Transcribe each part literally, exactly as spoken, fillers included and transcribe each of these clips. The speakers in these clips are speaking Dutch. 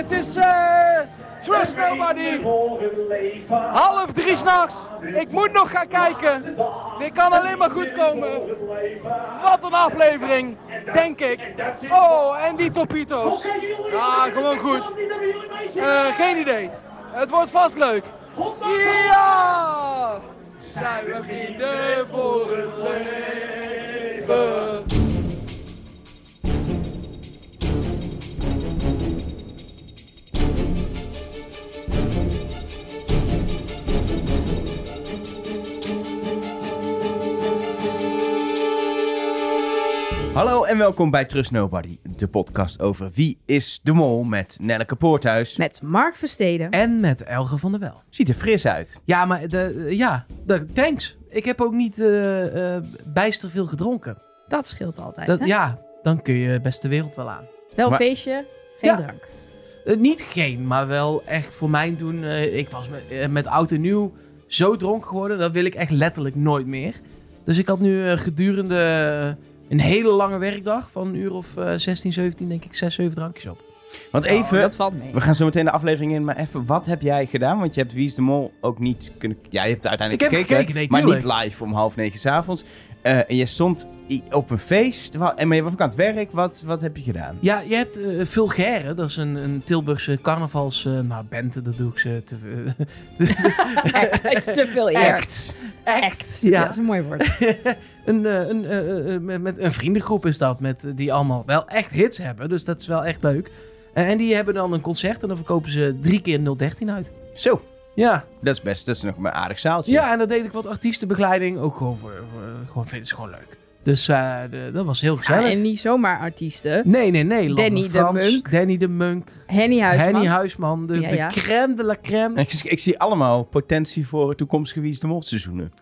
Het is uh, Trust Nobody. Half drie s'nachts. Ik moet nog gaan kijken. Dit kan alleen maar goed komen. Wat een aflevering, denk ik. Oh, en die Topito's. Ah, gewoon goed. Uh, geen idee. Het wordt vast leuk. Ja! Zijn we vrienden voor het leven. Hallo en welkom bij Trust Nobody, de podcast over Wie is de Mol met Nelleke Poorthuis. Met Mark Versteden. En met Elge van der Wel. Ziet er fris uit. Ja, maar de, ja, de, thanks. Ik heb ook niet uh, uh, bijster veel gedronken. Dat scheelt altijd, dat, hè? Ja, dan kun je best de wereld wel aan. Wel maar, feestje, geen ja, drank. Uh, niet geen, maar wel echt voor mijn doen. Uh, ik was met, uh, met oud en nieuw zo dronken geworden, dat wil ik echt letterlijk nooit meer. Dus ik had nu uh, gedurende... Uh, Een hele lange werkdag van een uur of uh, zestien, zeventien, denk ik, zes, zeven drankjes op. Want even, oh, dat valt mee. We gaan zo meteen de aflevering in, maar even, wat heb jij gedaan? Want je hebt Wie is de Mol ook niet kunnen... Ja, je hebt uiteindelijk gekeken, gekeken nee, maar niet live om half negen 's avonds. Uh, en je stond op een feest, en maar je was ook aan het werk. Wat, wat heb je gedaan? Ja, je hebt uh, vulgaire, dat is een, een Tilburgse carnavals... Uh, nou, bente, dat doe ik ze te veel. Act, is te veel eer. Act. Act. Act. Ja. Ja, dat is een mooi woord. Een, een, een, met een vriendengroep is dat, met, die allemaal wel echt hits hebben. Dus dat is wel echt leuk. En die hebben dan een concert en dan verkopen ze drie keer nul dertien uit. Zo. Ja. Dat is best, dat is nog een aardig zaaltje. Ja, en dat deed ik wat artiestenbegeleiding. Ook gewoon, voor, voor, gewoon vind ik het gewoon leuk. Dus uh, de, dat was heel gezellig. Ja, en niet zomaar artiesten. Nee, nee, nee. Danny de Munk. Danny de Munk. Henny Huisman. Henny Huisman. De, ja, ja. de crème de la crème. Ik, ik zie allemaal potentie voor toekomstige Wie is de Mol seizoenen.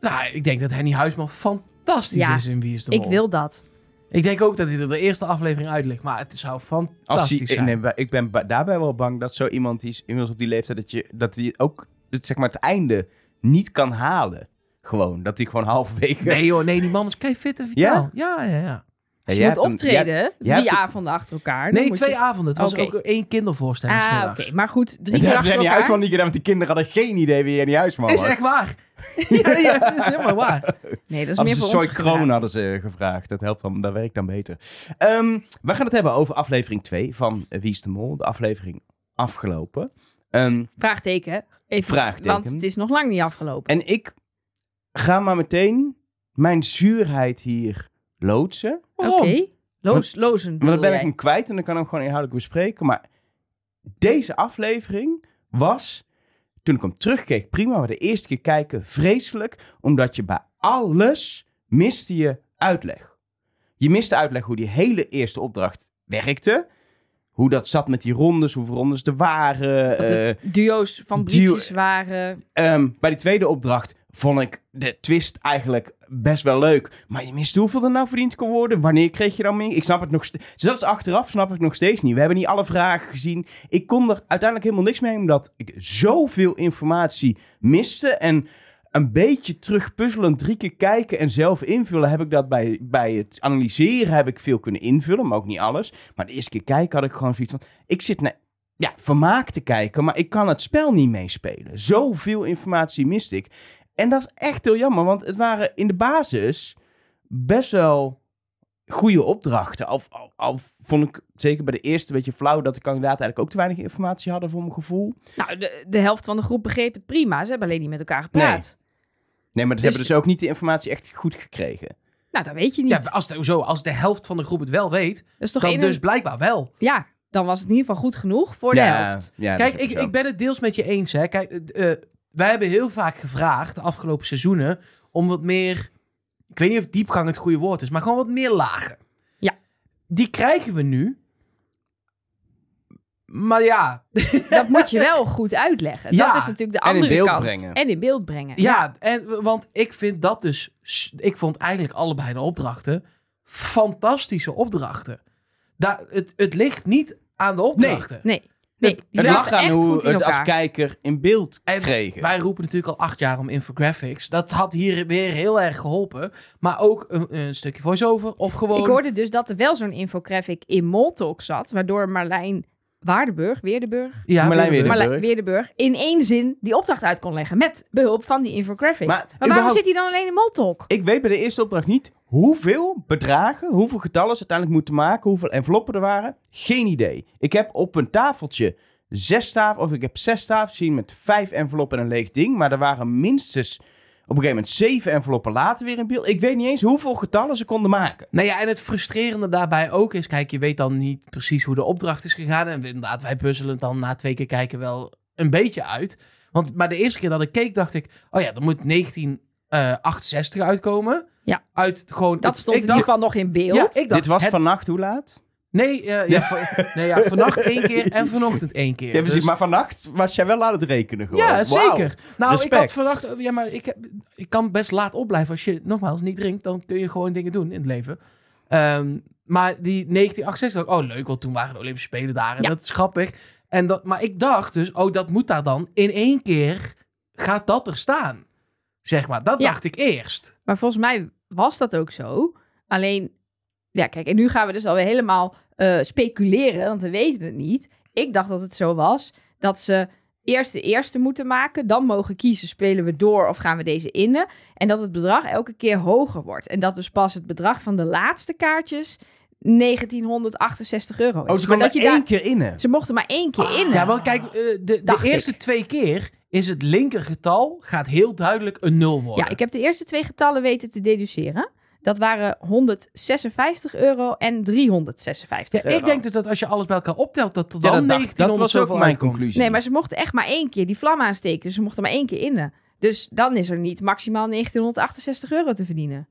Nou, ik denk dat Henny Huisman fantastisch ja, is in Wie is de Mol. Ik wil dat. Ik denk ook dat hij er de eerste aflevering uitlegt, maar het zou fantastisch Als hij, zijn. Nee, ik ben ba- daarbij wel bang dat zo iemand die is inmiddels op die leeftijd, dat je dat hij ook het, zeg maar, het einde niet kan halen. Gewoon, dat hij gewoon halverwege... Nee joh, nee, die man is kei fit en vitaal. Ja, ja, ja. ja. Dus je ja, moet optreden, een, ja, drie avonden achter elkaar. Nee, twee je... avonden. Het was okay. ook één kindervoorstelling. Ah, oké. Okay. Maar goed, drie keer achter elkaar. Dat hebben Henny Huisman niet gedaan, want die kinderen hadden geen idee wie Henny Huisman was. Is echt waar. ja, ja, dat is helemaal waar. Nee, dat is meer voor ons. Als ze Kroon hadden ze gevraagd. Dat helpt dan, dat werkt dan beter. Um, we gaan het hebben over aflevering twee van Wie is de Mol. De aflevering afgelopen. Um, vraagteken. Even, vraagteken. Want het is nog lang niet afgelopen. En ik ga maar meteen mijn zuurheid hier... Loodsen. Oké, okay. Loos, lozen. Maar dan ben jij. Ik hem kwijt en dan kan ik hem gewoon inhoudelijk bespreken. Maar deze aflevering was, toen ik hem terugkeek, prima. Maar de eerste keer kijken, vreselijk. Omdat je bij alles miste je uitleg. Je miste uitleg hoe die hele eerste opdracht werkte. Hoe dat zat met die rondes, hoeveel rondes er waren. Dat het uh, duo's van briefjes duo- waren. Um, bij die tweede opdracht vond ik de twist eigenlijk best wel leuk. Maar je mist hoeveel er nou verdiend kon worden. Wanneer kreeg je dan meer? Ik snap het nog steeds. Zelfs achteraf snap ik nog steeds niet. We hebben niet alle vragen gezien. Ik kon er uiteindelijk helemaal niks mee. Omdat ik zoveel informatie miste. En een beetje terugpuzzelend drie keer kijken en zelf invullen. Heb ik dat bij, bij het analyseren heb ik veel kunnen invullen. Maar ook niet alles. Maar de eerste keer kijken had ik gewoon zoiets van... Ik zit naar... Ja, vermaak te kijken. Maar ik kan het spel niet meespelen. Zoveel informatie miste ik. En dat is echt heel jammer, want het waren in de basis best wel goede opdrachten. Al, al, al vond ik zeker bij de eerste een beetje flauw dat de kandidaten eigenlijk ook te weinig informatie hadden voor mijn gevoel. Nou, de, de helft van de groep begreep het prima. Ze hebben alleen niet met elkaar gepraat. Nee, nee maar ze dus... hebben dus ook niet de informatie echt goed gekregen. Nou, dat weet je niet. Ja, als, de, zo, als de helft van de groep het wel weet, is toch dan een... dus blijkbaar wel. Ja, dan was het in ieder geval goed genoeg voor de ja, helft. Ja, kijk, ik, ik ben het deels met je eens, hè. Kijk... Uh, Wij hebben heel vaak gevraagd de afgelopen seizoenen om wat meer... Ik weet niet of diepgang het goede woord is, maar gewoon wat meer lagen. Ja. Die krijgen we nu. Maar ja... Dat moet je wel goed uitleggen. Ja. Dat is natuurlijk de andere en in beeld kant. Brengen. En in beeld brengen. Ja, ja. En, want ik vind dat dus... Ik vond eigenlijk allebei de opdrachten fantastische opdrachten. Da- het, het ligt niet aan de opdrachten. Nee, nee. Nee, het lag aan hoe we het als kijker in beeld en kregen. Wij roepen natuurlijk al acht jaar om infographics. Dat had hier weer heel erg geholpen. Maar ook een, een stukje voice-over of gewoon... Ik hoorde dus dat er wel zo'n infographic in Moltox zat... waardoor Marlijn Waardenburg, Weerdenburg, ja, Marlijn Weerdenburg. Marlijn Weerdenburg, in één zin die opdracht uit kon leggen met behulp van die infographic. Maar, maar waarom zit hij dan alleen in Moltox? Ik weet bij de eerste opdracht niet hoeveel bedragen, hoeveel getallen ze uiteindelijk moeten maken, hoeveel enveloppen er waren. Geen idee. Ik heb op een tafeltje zes tafels, of ik heb zes tafels gezien met vijf enveloppen en een leeg ding, maar er waren minstens op een gegeven moment zeven enveloppen later weer in beeld. Ik weet niet eens hoeveel getallen ze konden maken. Nou ja, en het frustrerende daarbij ook is, kijk, je weet dan niet precies hoe de opdracht is gegaan. En inderdaad, wij puzzelen het dan na twee keer kijken wel een beetje uit. Want, maar de eerste keer dat ik keek, dacht ik, oh ja, er moet negentien achtenzestig uitkomen. Ja, uit, gewoon, dat het, stond in ieder geval nog in beeld. Ja, ik dacht, dit was het, vannacht hoe laat? Nee, uh, ja, van, nee ja, vannacht één keer en vanochtend één keer. Ja, precies, dus... Maar vannacht was jij wel aan het rekenen gewoon. Ja, zeker. Wow. Nou, respect. Ik had vannacht... Ja, maar ik, heb, ik kan best laat opblijven. Als je nogmaals niet drinkt, dan kun je gewoon dingen doen in het leven. Um, maar die negentien achtenzestig, oh leuk, want toen waren de Olympische Spelen daar. En ja, dat is grappig. En dat, maar ik dacht dus, oh, dat moet daar dan. In één keer gaat dat er staan. Zeg maar, dat ja. dacht ik eerst. Maar volgens mij was dat ook zo. Alleen... Ja, kijk, en nu gaan we dus alweer helemaal uh, speculeren, want we weten het niet. Ik dacht dat het zo was dat ze eerst de eerste moeten maken, dan mogen kiezen, spelen we door of gaan we deze innen. En dat het bedrag elke keer hoger wordt. En dat dus pas het bedrag van de laatste kaartjes negentienhonderdachtenzestig euro is. Oh, ze konden maar, maar één daar... keer innen? Ze mochten maar één keer ah, innen. Ja, want kijk, uh, de, de eerste ik. twee keer... is het linkergetal, gaat heel duidelijk een nul worden. Ja, ik heb de eerste twee getallen weten te deduceren. Dat waren honderdzesenvijftig euro en driehonderdzesenvijftig euro. Ja, ik denk dus dat als je alles bij elkaar optelt, dat er dan ja, dat negentienhonderd was ook mijn conclusie. Nee, maar ze mochten echt maar één keer die vlam aansteken. Ze mochten maar één keer innen. Dus dan is er niet maximaal negentienhonderdachtenzestig euro te verdienen.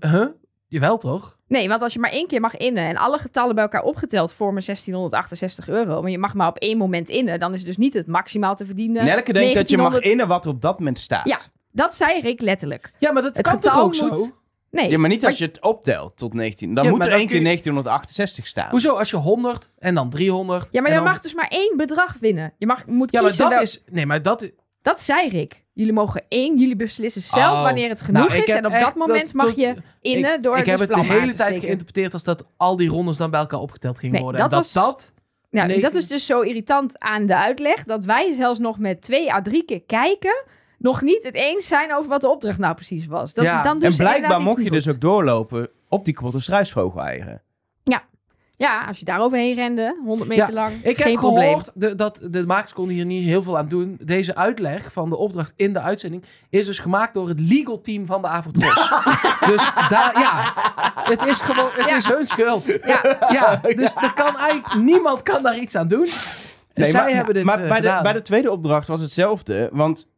Huh? Jawel toch? Nee, want als je maar één keer mag innen en alle getallen bij elkaar opgeteld vormen zestienhonderdachtenzestig euro. Maar je mag maar op één moment innen. Dan is het dus niet het maximaal te verdienen. Nelleke denkt negentienhonderd... dat je mag innen wat er op dat moment staat. Ja. Dat zei Rick letterlijk. Ja, maar dat het kan toch ook moet... zo? Nee. Ja, maar niet maar... als je het optelt tot negentien. Dan ja, moet er één keer je... negentienhonderdachtenzestig staan. Hoezo? Als je honderd en dan driehonderd... Ja, maar je dan... mag dus maar één bedrag winnen. Je mag, moet ja, maar kiezen... Dat wel... is... Nee, maar dat... Dat zei Rick. Jullie mogen één, jullie beslissen zelf oh. wanneer het genoeg nou, is. En op dat moment dat mag tot... je innen ik, door ik de vlam aan te steken. Ik heb het de hele tijd geïnterpreteerd als dat al die rondes dan bij elkaar opgeteld gingen nee, worden. Dat en dat was... dat... Nou, negentien... dat is dus zo irritant aan de uitleg. Dat wij zelfs nog met twee à drie keer kijken... nog niet het eens zijn over wat de opdracht nou precies was. Dat, ja. dan doen en blijkbaar mocht je goed. dus ook doorlopen op die kapotte struisvogel-eieren. Ja. ja, als je daar overheen rende, honderd meter ja. lang, ik geen probleem. Ik heb gehoord dat de makers konden hier niet heel veel aan doen. Deze uitleg van de opdracht in de uitzending is dus gemaakt door het legal team van de Avontros. Dus daar, ja, het is gewoon, het ja. is hun schuld. Ja. Ja, dus ja. Er kan eigenlijk, niemand kan daar iets aan doen. Nee, Zij maar, hebben dit, maar uh, bij, de, bij de tweede opdracht was hetzelfde. Want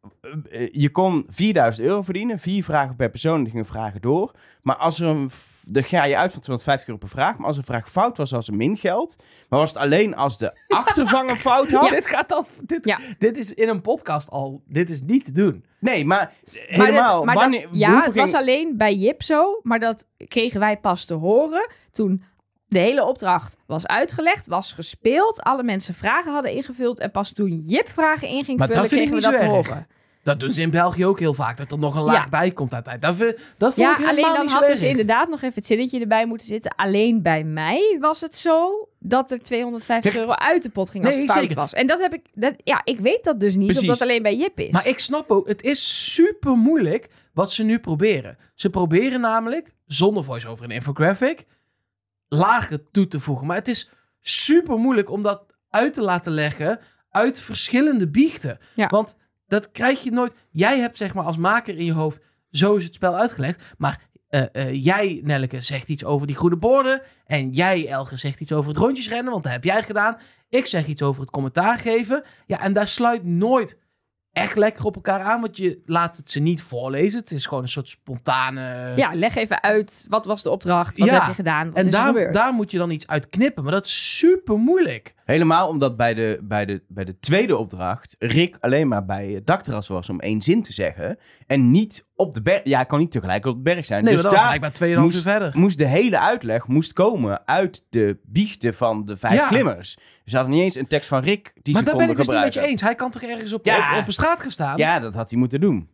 uh, je kon vierduizend euro verdienen. Vier vragen per persoon. Die gingen vragen door. Maar als er een... Dan ga je uit van tweehonderdvijftig euro per vraag. Maar als een vraag fout was, was er min geld. Maar was het alleen als de achtervanger fout had? Ja. Dit gaat al... Dit, ja. dit is in een podcast al... Dit is niet te doen. Nee, maar helemaal... Maar dit, maar wanneer, dat, ja, het ging... was alleen bij Jip zo. Maar dat kregen wij pas te horen toen... De hele opdracht was uitgelegd, was gespeeld. Alle mensen vragen hadden ingevuld. En pas toen Jip vragen in ging vullen, kregen we dat te horen. Dat doen ze in België ook heel vaak. Dat er nog een laag ja. bij komt uiteindelijk. Dat, dat vond ja, ik helemaal niet zo erg. Alleen dan had dus inderdaad nog even het zinnetje erbij moeten zitten. Alleen bij mij was het zo dat er tweehonderdvijftig euro uit de pot ging als nee, het fout zeker. was. En dat heb ik... Dat, ja, ik weet dat dus niet, Precies. of dat alleen bij Jip is. Maar ik snap ook, het is super moeilijk wat ze nu proberen. Ze proberen namelijk, zonder voice-over en infographic... lagen toe te voegen. Maar het is super moeilijk om dat uit te laten leggen uit verschillende biechten. Ja. Want dat krijg je nooit... Jij hebt zeg maar als maker in je hoofd... zo is het spel uitgelegd. Maar uh, uh, jij, Nelleke, zegt iets over die groene borden. En jij, Elge, zegt iets over het rondjesrennen. Want dat heb jij gedaan. Ik zeg iets over het commentaar geven. Ja, en daar sluit nooit echt lekker op elkaar aan. Want je laat het ze niet voorlezen. Het is gewoon een soort spontane... Ja, leg even uit. Wat was de opdracht? Wat ja, heb je gedaan? Wat en is daar, er gebeurd? Daar moet je dan iets uit knippen. Maar dat is super moeilijk. Helemaal omdat bij de, bij de, bij de tweede opdracht... Rick alleen maar bij het dakterras was om één zin te zeggen. En niet op de berg. Ja, hij kan niet tegelijk op de berg zijn. Nee, dus dat daar was twee moest, verder. moest de hele uitleg moest komen uit de biechten van de vijf ja. klimmers. Ze hadden niet eens een tekst van Rick die maar ze konden gebruiken. Maar daar ben ik dus gebruiken. niet met je eens. Hij kan toch ergens op, ja. op, op een straat gaan staan? Ja, dat had hij moeten doen.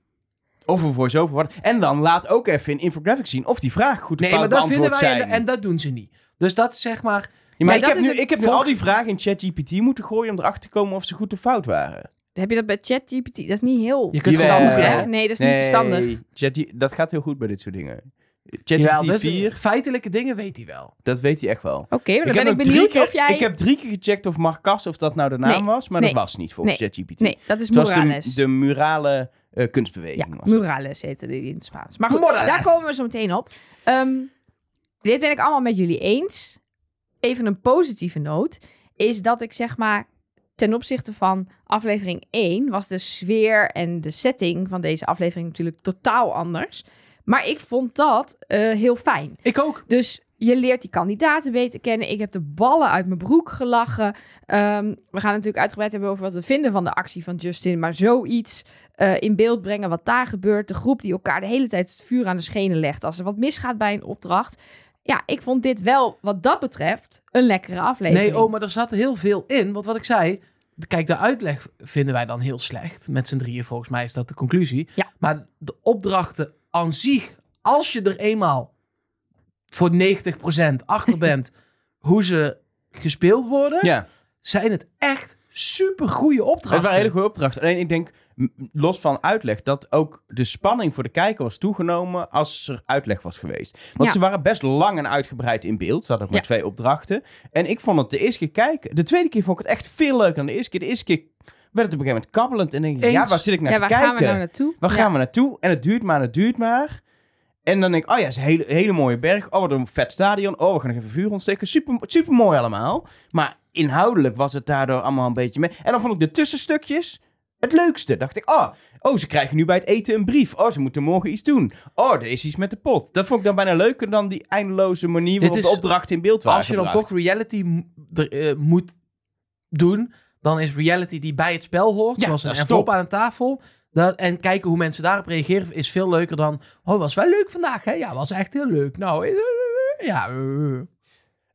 Of een voice-over worden. En dan laat ook even in infographic zien of die vraag goed of nee, fout beantwoord zijn. Nee, maar dat vinden wij en, en dat doen ze niet. Dus dat is zeg maar... Ja, maar ja, ik, heb nu, ik heb nu al die vragen in ChatGPT moeten gooien om erachter te komen of ze goed of fout waren. Heb je dat bij ChatGPT? Dat is niet heel... Je kunt het wel goed. Nee, dat is nee, niet verstandig. Chat, dat gaat heel goed bij dit soort dingen. ChatGPT vier. Feitelijke dingen weet hij wel. Dat weet hij echt wel. Oké, okay, maar dan ik ben ik benieuwd keer, of jij... Ik heb drie keer gecheckt of Marcas, of dat nou de naam nee, was. Maar nee, dat was niet volgens ChatGPT. Nee, nee, dat is Murales. De, de murale uh, kunstbeweging. Ja, was Murales heette die in het Spaans. Maar goed, daar komen we zo meteen op. Um, dit ben ik allemaal met jullie eens. Even een positieve noot. Is dat ik zeg maar... Ten opzichte van aflevering één was de sfeer en de setting van deze aflevering natuurlijk totaal anders. Maar ik vond dat uh, heel fijn. Ik ook. Dus je leert die kandidaten beter kennen. Ik heb de ballen uit mijn broek gelachen. Um, we gaan natuurlijk uitgebreid hebben over wat we vinden van de actie van Justin. Maar zoiets uh, in beeld brengen wat daar gebeurt. De groep die elkaar de hele tijd het vuur aan de schenen legt. Als er wat misgaat bij een opdracht. Ja, ik vond dit wel, wat dat betreft, een lekkere aflevering. Nee, oh, maar er zat heel veel in. Want wat ik zei, kijk, de uitleg vinden wij dan heel slecht. Met z'n drieën, volgens mij, is dat de conclusie. Ja. Maar de opdrachten aan zich, als je er eenmaal voor negentig procent achter bent hoe ze gespeeld worden, ja, zijn het echt super goede opdrachten. Het waren hele goede opdrachten. Alleen ik denk, los van uitleg, dat ook de spanning voor de kijker was toegenomen als er uitleg was geweest. Want ja, ze waren best lang en uitgebreid in beeld. Ze hadden maar ja, twee opdrachten. En ik vond het de eerste keer kijken. De tweede keer vond ik het echt veel leuker dan de eerste keer. De eerste keer werd het op een gegeven moment kabbelend. En denk ik, ja, waar zit ik naar ja, te kijken? Ja, waar gaan we nou naartoe? Waar ja, gaan we naartoe? En het duurt maar en het duurt maar. En dan denk ik, oh ja, het is een hele, hele mooie berg. Oh, wat een vet stadion. Oh, we gaan nog even vuur ontsteken. Super, super mooi allemaal. Maar inhoudelijk was het daardoor allemaal een beetje mee. En dan vond ik de tussenstukjes het leukste. Dacht ik, oh, oh, ze krijgen nu bij het eten een brief. Oh, ze moeten morgen iets doen. Oh, er is iets met de pot. Dat vond ik dan bijna leuker dan die eindeloze manier waarop de opdrachten in beeld waren. Als je dan gebracht, toch reality m- er, uh, moet doen, dan is reality die bij het spel hoort, ja, zoals een envelop aan een tafel. Dat, en kijken hoe mensen daarop reageren is veel leuker dan, oh, was wel leuk vandaag, hè? Ja, was echt heel leuk. Nou, uh, ja... Uh.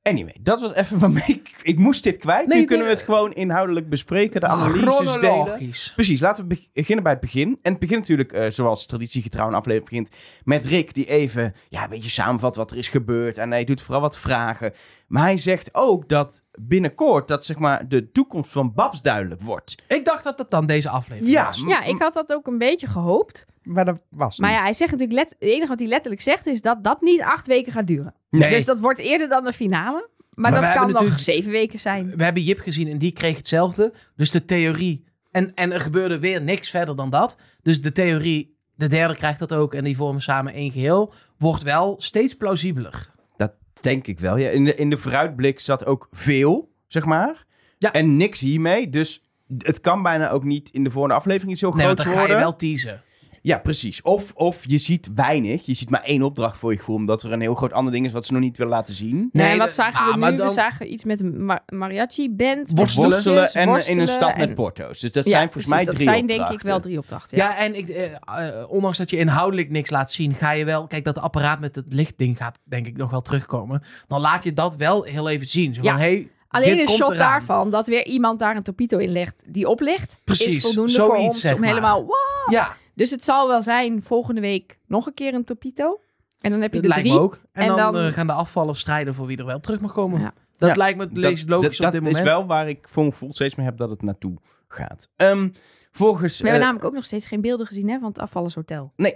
Anyway, dat was even van mij. Ik, ik moest dit kwijt. Nee, nu kunnen nee, we het gewoon inhoudelijk bespreken. De analyses delen. Precies, laten we beginnen bij het begin. En het begint natuurlijk, uh, zoals traditiegetrouw een aflevering begint, met Rick die even ja, een beetje samenvat wat er is gebeurd. En hij doet vooral wat vragen. Maar hij zegt ook dat binnenkort dat zeg maar de toekomst van Babs duidelijk wordt. Ik dacht dat dat dan deze aflevering ja, was. M- ja, ik had dat ook een beetje gehoopt. Maar dat was niet. Maar ja, hij zegt natuurlijk let- het enige wat hij letterlijk zegt is dat dat niet acht weken gaat duren. Nee. Dus dat wordt eerder dan de finale. Maar, maar dat kan nog zeven weken zijn. We hebben Jip gezien en die kreeg hetzelfde. Dus de theorie... En, en er gebeurde weer niks verder dan dat. Dus de theorie, de derde krijgt dat ook en die vormen samen één geheel, wordt wel steeds plausibeler. Dat denk ik wel, ja. In de, in de vooruitblik zat ook veel, zeg maar. Ja. En niks hiermee. Dus het kan bijna ook niet in de volgende aflevering zo groot worden. Nee, want dan ga je wel teasen. Ja, precies. Of, of je ziet weinig. Je ziet maar één opdracht voor je gevoel, omdat er een heel groot ander ding is wat ze nog niet willen laten zien. Nee, nee wat dat, zagen ah, we nu? Dan... We zagen iets met een mariachi-band. Worstelen. worstelen en worstelen, in een stad en... met porto's. Dus dat ja, zijn volgens precies, mij drie opdrachten. Dat zijn opdrachten, denk ik wel drie opdrachten. Ja, ja en ik, eh, eh, ondanks dat je inhoudelijk niks laat zien, ga je wel... Kijk, dat apparaat met het lichtding gaat denk ik nog wel terugkomen. Dan laat je dat wel heel even zien. Zo ja. Van, hey, alleen de shot daarvan, dat weer iemand daar een torpedo in legt die oplicht, precies, is voldoende voor ons zeg maar, om helemaal... Wow, ja. Dus het zal wel zijn volgende week nog een keer een torpedo. En dan heb je dat de drie. Lijkt me ook. En, en dan, dan uh, gaan de afvallers strijden voor wie er wel terug mag komen. Ja. Dat ja, lijkt me het logisch dat, op dit dat moment. Dat is wel waar ik voor mijn gevoel steeds meer heb dat het naartoe gaat. Um, volgens, we hebben uh, namelijk ook nog steeds geen beelden gezien hè, van het afvallershotel. Nee.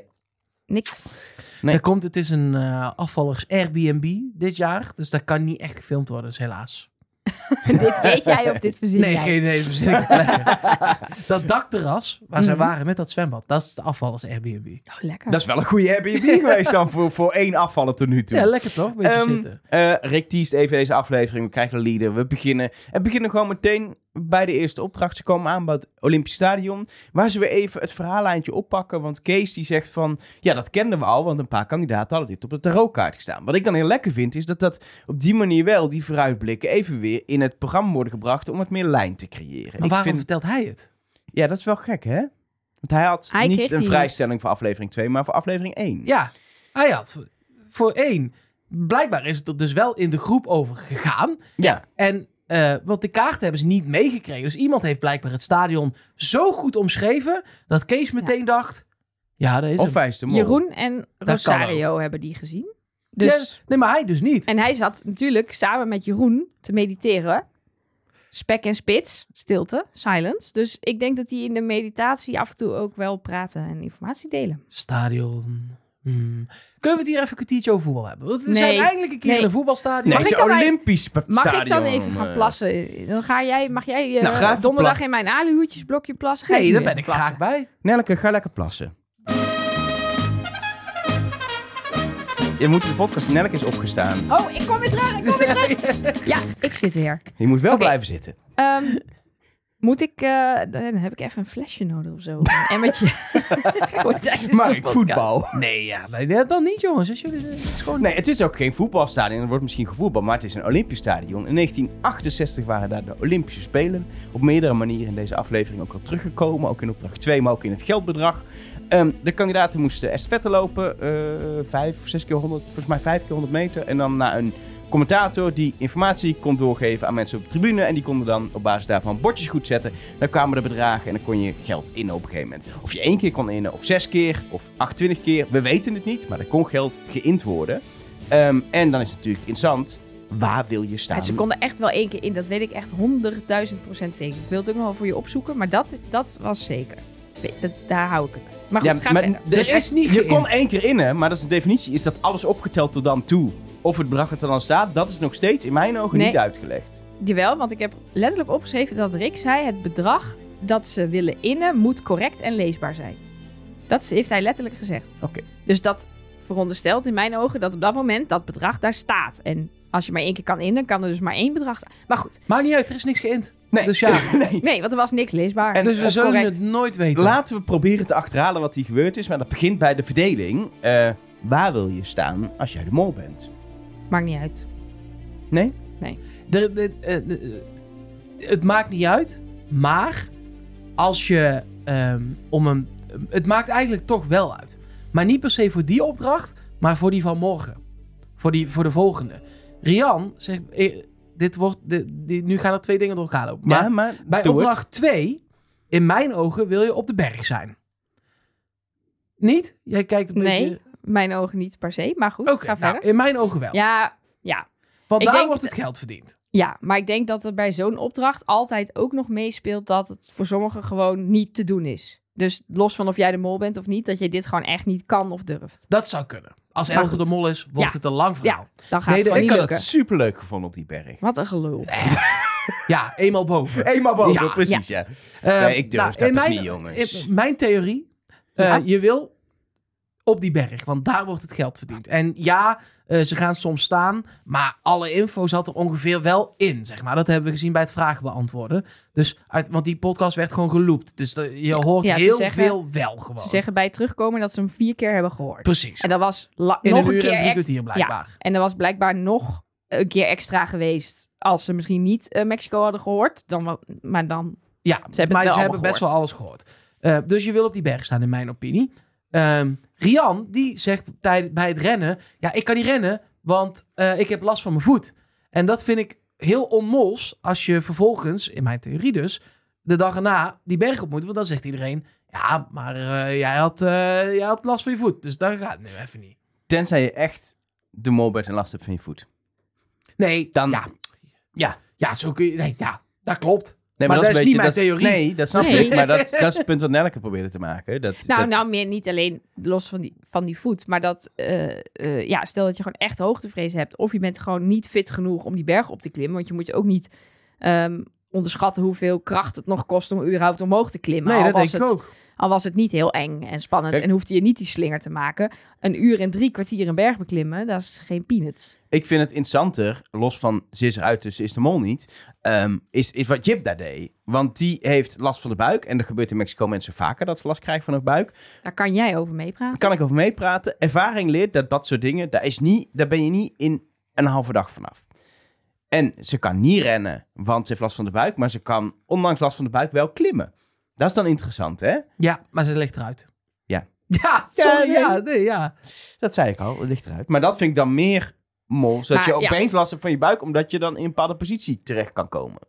Niks. Nee. Er komt, het is een uh, afvallers Airbnb dit jaar. Dus dat kan niet echt gefilmd worden, dus helaas. Dit weet jij of dit verzin nee, jij? Geen, nee, verzin ik dat dakterras waar mm-hmm. zij waren met dat zwembad, dat is de afvallers Airbnb. Oh, lekker. Dat is wel een goede Airbnb geweest dan voor, voor één afvaller tot nu toe. Ja, lekker toch? Beetje um, zitten. Uh, Rick teest even deze aflevering. We krijgen een leader. We beginnen. En beginnen gewoon meteen bij de eerste opdracht. Ze komen aan bij het Olympisch Stadion, waar ze weer even het verhaallijntje oppakken. Want Kees die zegt van, ja, dat kenden we al, want een paar kandidaten hadden dit op de tarotkaart gestaan. Wat ik dan heel lekker vind, is dat dat op die manier wel die vooruitblikken even weer in het programma worden gebracht om het meer lijn te creëren. Maar waarom ik vind... vertelt hij het? Ja, dat is wel gek, hè? Want hij had hij niet een die... vrijstelling voor aflevering twee, maar voor aflevering één. Ja, hij had voor één. Blijkbaar is het er dus wel in de groep over gegaan. Ja. En... Uh, want de kaarten hebben ze niet meegekregen. Dus iemand heeft blijkbaar het stadion zo goed omschreven dat Kees meteen ja. dacht... Ja, dat is of hem. Jeroen en Rosario hebben die gezien. Dus... Yes. Nee, maar hij dus niet. En hij zat natuurlijk samen met Jeroen te mediteren. Spek en spits, stilte, silence. Dus ik denk dat hij in de meditatie af en toe ook wel praten en informatie delen. Stadion. Hmm. Kunnen we het hier even een kwartiertje over voetbal hebben? Want het is nee, uiteindelijk een keer nee. een voetbalstadion. Nee, het is een Olympisch stadion. Mag ik dan even gaan plassen? Dan ga jij, mag jij uh, nou, donderdag pla- in mijn aluhoedjesblokje plassen? Nee, daar ben ik plassen. graag bij. Nelleke, ga lekker plassen. Je moet de podcast Nelleke is opgestaan. Oh, ik kom weer terug, ik kom weer terug. Ja, ik zit weer. Je moet wel okay. blijven zitten. Um, Moet ik... Uh, dan heb ik even een flesje nodig of zo. Een emmertje. Maar ik voetbal. Nee, ja, nee, dan niet, jongens. Het is, het is gewoon... Nee, het is ook geen voetbalstadion. Er wordt misschien gevoetbal, maar het is een Olympisch stadion. In negentien achtenzestig waren daar de Olympische Spelen. Op meerdere manieren in deze aflevering ook al teruggekomen. Ook in opdracht twee, maar ook in het geldbedrag. Um, de kandidaten moesten estafette lopen. Uh, vijf, zes keer honderd... Volgens mij vijf keer honderd meter. En dan naar een... commentator die informatie kon doorgeven aan mensen op de tribune. En die konden dan op basis daarvan bordjes goed zetten. Dan kwamen de bedragen en dan kon je geld innen op een gegeven moment. Of je één keer kon innen, of zes keer, of achtentwintig keer. We weten het niet, maar er kon geld geïnd worden. Um, en dan is het natuurlijk interessant, waar wil je staan? En ze konden echt wel één keer in, dat weet ik echt honderdduizend procent zeker. Ik wil het ook nog wel voor je opzoeken, maar dat, is, dat was zeker. Dat, daar hou ik het bij. Maar goed, ja, ga maar verder. Er is, is niet je geïnd. Kon één keer innen, maar dat is de definitie, is dat alles opgeteld tot dan toe. Of het bedrag dat er dan staat, dat is nog steeds in mijn ogen nee, niet uitgelegd. Jawel, want ik heb letterlijk opgeschreven dat Rick zei... het bedrag dat ze willen innen moet correct en leesbaar zijn. Dat heeft hij letterlijk gezegd. Okay. Dus dat veronderstelt in mijn ogen dat op dat moment dat bedrag daar staat. En als je maar één keer kan innen, kan er dus maar één bedrag staan. Maar goed. Maakt niet uit, er is niks geïnd. Nee. Dus ja. nee. nee, want er was niks leesbaar. En dus we zullen correct. Het nooit weten. Laten we proberen te achterhalen wat hier gebeurd is. Maar dat begint bij de verdeling. Uh, waar wil je staan als jij de mol bent? Maakt niet uit. Nee? Nee. De, de, de, de, het maakt niet uit, maar als je um, om een... Het maakt eigenlijk toch wel uit. Maar niet per se voor die opdracht, maar voor die van morgen. Voor, die, voor de volgende. Rian zegt, dit wordt, dit, dit, nu gaan er twee dingen door elkaar lopen. Maar, ja, maar bij opdracht twee, in mijn ogen, wil je op de berg zijn. Niet? Jij kijkt een nee. beetje... Mijn ogen niet per se, maar goed, okay, ga verder. Nou, in mijn ogen wel. Ja, ja. Want ik daar denk, wordt het geld verdiend. Ja, maar ik denk dat er bij zo'n opdracht altijd ook nog meespeelt... dat het voor sommigen gewoon niet te doen is. Dus los van of jij de mol bent of niet... dat je dit gewoon echt niet kan of durft. Dat zou kunnen. Als Elge de mol is, wordt ja. het een lang verhaal. Ja, dan gaat nee, het gewoon ik niet had het superleuk gevonden op die berg. Wat een gelul. Ja, eenmaal boven. Eenmaal boven, ja, precies, ja. ja. Uh, nee, ik durf nou, dat toch mijn, niet, jongens. In mijn theorie, uh, ja. je wil... op die berg, want daar wordt het geld verdiend. En ja, uh, ze gaan soms staan, maar alle info zat er ongeveer wel in, zeg maar. Dat hebben we gezien bij het vragen beantwoorden. Dus uit, want die podcast werd gewoon geloopt. Dus de, je ja, hoort ja, heel zeggen, veel wel gewoon. Ze zeggen bij het terugkomen dat ze hem vier keer hebben gehoord. Precies. En dat was la- in nog een uur keer en drie kwartier blijkbaar. Ja, en dat was blijkbaar nog een keer extra geweest als ze misschien niet uh, Mexico hadden gehoord. Dan, maar dan... Ja, ze hebben, maar ze hebben best wel alles gehoord. Uh, dus je wil op die berg staan, in mijn opinie. Um, Rian, die zegt bij het rennen... ja, ik kan niet rennen, want uh, ik heb last van mijn voet. En dat vind ik heel onmols als je vervolgens, in mijn theorie dus... de dag erna die berg op moet. Want dan zegt iedereen... ja, maar uh, jij, had, uh, jij had last van je voet. Dus daar gaat het nu even niet. Tenzij je echt de mol bent en last hebt van je voet. Nee, dan... ja, ja. ja zo kun je... Nee, ja, dat klopt. Nee, maar, maar dat, dat is beetje, niet mijn dat, theorie. Nee, dat snap nee. ik. Maar dat, dat is het punt wat Nelleke probeerde te maken. Dat, nou, dat... nou, meer niet alleen los van die, van die voet. Maar dat, uh, uh, ja, stel dat je gewoon echt hoogtevrees hebt. Of je bent gewoon niet fit genoeg om die berg op te klimmen. Want je moet je ook niet um, onderschatten hoeveel kracht het nog kost om überhaupt omhoog te klimmen. Nee, al dat was denk ik het, ook. Al was het niet heel eng en spannend. Kijk, en hoefde je niet die slinger te maken. Een uur en drie kwartier een berg beklimmen, dat is geen peanuts. Ik vind het interessanter, los van ze is eruit, dus ze is de mol niet... Um, is, is wat Jip daar deed. Want die heeft last van de buik. En er gebeurt in Mexico mensen vaker dat ze last krijgen van hun buik. Daar kan jij over meepraten. Daar kan ik over meepraten. Ervaring leert dat dat soort dingen... Daar, is niet, daar ben je niet in een halve dag vanaf. En ze kan niet rennen, want ze heeft last van de buik. Maar ze kan, ondanks last van de buik, wel klimmen. Dat is dan interessant, hè? Ja, maar ze ligt eruit. Ja. Ja, sorry. Ja, ja, nee, ja. Dat zei ik al, het ligt eruit. Maar dat vind ik dan meer mol. Zodat maar, je opeens ja. last hebt van je buik, omdat je dan in een bepaalde positie terecht kan komen.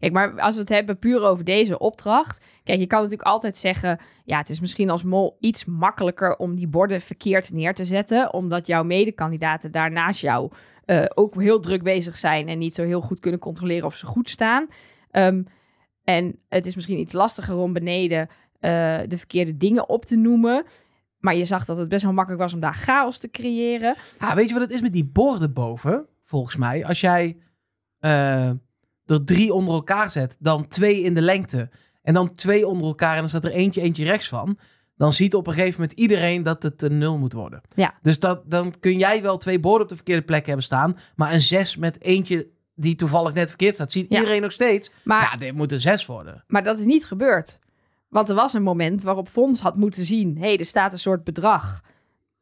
Kijk, maar als we het hebben puur over deze opdracht. Kijk, je kan natuurlijk altijd zeggen, ja, het is misschien als mol iets makkelijker om die borden verkeerd neer te zetten, omdat jouw medekandidaten daar naast jou uh, ook heel druk bezig zijn en niet zo heel goed kunnen controleren of ze goed staan. Um, en het is misschien iets lastiger om beneden uh, de verkeerde dingen op te noemen. Maar je zag dat het best wel makkelijk was om daar chaos te creëren. Ja, weet je wat het is met die borden boven? Volgens mij, als jij uh, er drie onder elkaar zet, dan twee in de lengte en dan twee onder elkaar en dan staat er eentje, eentje rechts van, dan ziet op een gegeven moment iedereen dat het een nul moet worden. Ja. Dus dat, dan kun jij wel twee borden op de verkeerde plek hebben staan, maar een zes met eentje die toevallig net verkeerd staat, ziet ja. iedereen nog steeds. Maar, ja, dit moet een zes worden. Maar dat is niet gebeurd. Want er was een moment waarop Fons had moeten zien, hé, hey, er staat een soort bedrag.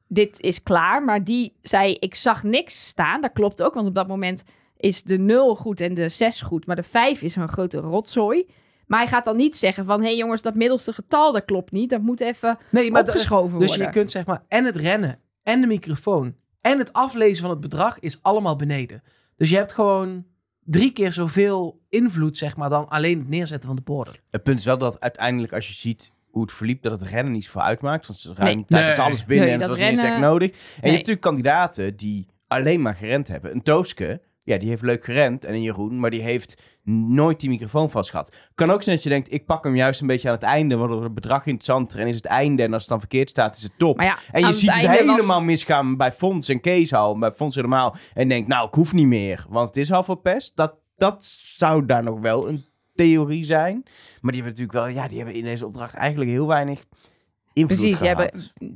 Dit is klaar, maar die zei, ik zag niks staan. Dat klopt ook, want op dat moment is de nul goed en de zes goed. Maar de vijf is een grote rotzooi. Maar hij gaat dan niet zeggen van, hé hey jongens, dat middelste getal, dat klopt niet. Dat moet even nee, maar opgeschoven de, dus worden. Dus je kunt zeg maar, en het rennen, en de microfoon, en het aflezen van het bedrag is allemaal beneden. Dus je hebt gewoon drie keer zoveel invloed, zeg maar, dan alleen het neerzetten van de borden. Het punt is wel dat uiteindelijk, als je ziet hoe het verliep, dat het rennen niet voor uitmaakt. Want ze ruim nee. is alles binnen nee, en dat was rennen... niet echt nodig. En nee. je hebt natuurlijk kandidaten die alleen maar gerend hebben. Een Tooske, ja, die heeft leuk gerend. En een Jeroen, maar die heeft nooit die microfoon vast gehad. Kan ook zijn dat je denkt, ik pak hem juist een beetje aan het einde, waardoor het bedrag interessanter en is het einde. En als het dan verkeerd staat, is het top. Ja, en je het ziet het helemaal was... misgaan bij Fons en Kees al. Bij Fons helemaal. En denkt, nou, ik hoef niet meer. Want het is al verpest. Dat, dat zou daar nog wel een theorie zijn. Maar die hebben natuurlijk wel, ja, die hebben in deze opdracht eigenlijk heel weinig invloed Precies, gehad.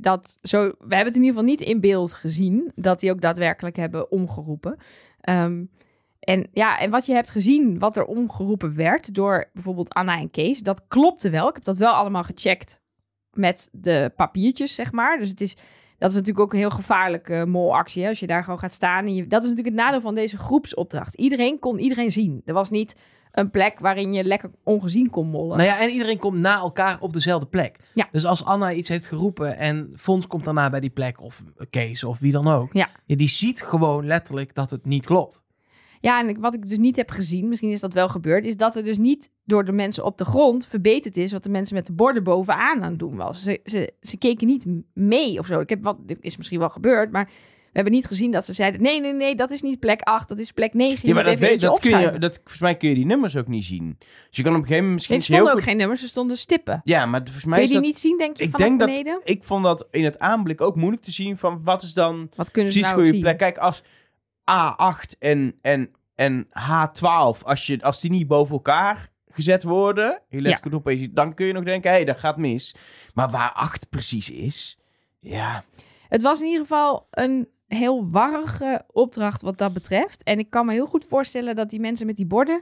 Precies, we hebben het in ieder geval niet in beeld gezien, dat die ook daadwerkelijk hebben omgeroepen. Um, en ja, en wat je hebt gezien, wat er omgeroepen werd door bijvoorbeeld Anna en Kees, dat klopte wel. Ik heb dat wel allemaal gecheckt met de papiertjes, zeg maar. Dus het is, dat is natuurlijk ook een heel gevaarlijke molactie, hè, als je daar gewoon gaat staan. En je, dat is natuurlijk het nadeel van deze groepsopdracht. Iedereen kon iedereen zien. Er was niet een plek waarin je lekker ongezien kon mollen. Nou ja, en iedereen komt na elkaar op dezelfde plek. Ja. Dus als Anna iets heeft geroepen en Fons komt daarna bij die plek, of Kees of wie dan ook, ja. Ja, die ziet gewoon letterlijk dat het niet klopt. Ja, en wat ik dus niet heb gezien, misschien is dat wel gebeurd, is dat er dus niet door de mensen op de grond verbeterd is wat de mensen met de borden bovenaan aan het doen was. Ze, ze, ze keken niet mee of zo. Ik heb wat, is misschien wel gebeurd, maar we hebben niet gezien dat ze zeiden, nee, nee, nee, dat is niet plek acht, dat is plek negen. Ja, maar dat weet dat kun je, dat, volgens mij kun je die nummers ook niet zien. Dus je kan op een gegeven moment misschien... Er stonden heel ook goed... geen nummers, er stonden stippen. Ja, maar volgens mij kun je die dat... niet zien, denk je, ik vanaf denk beneden? Dat, ik vond dat in het aanblik ook moeilijk te zien van, wat is dan wat kunnen ze precies nou goede plek? Kijk, als A acht en, en, en H twaalf, als, je, als die niet boven elkaar gezet worden, je let ja. goed op, dan kun je nog denken, hé, hey, dat gaat mis. Maar waar acht precies is, ja... Het was in ieder geval een heel warrige opdracht wat dat betreft. En ik kan me heel goed voorstellen dat die mensen met die borden,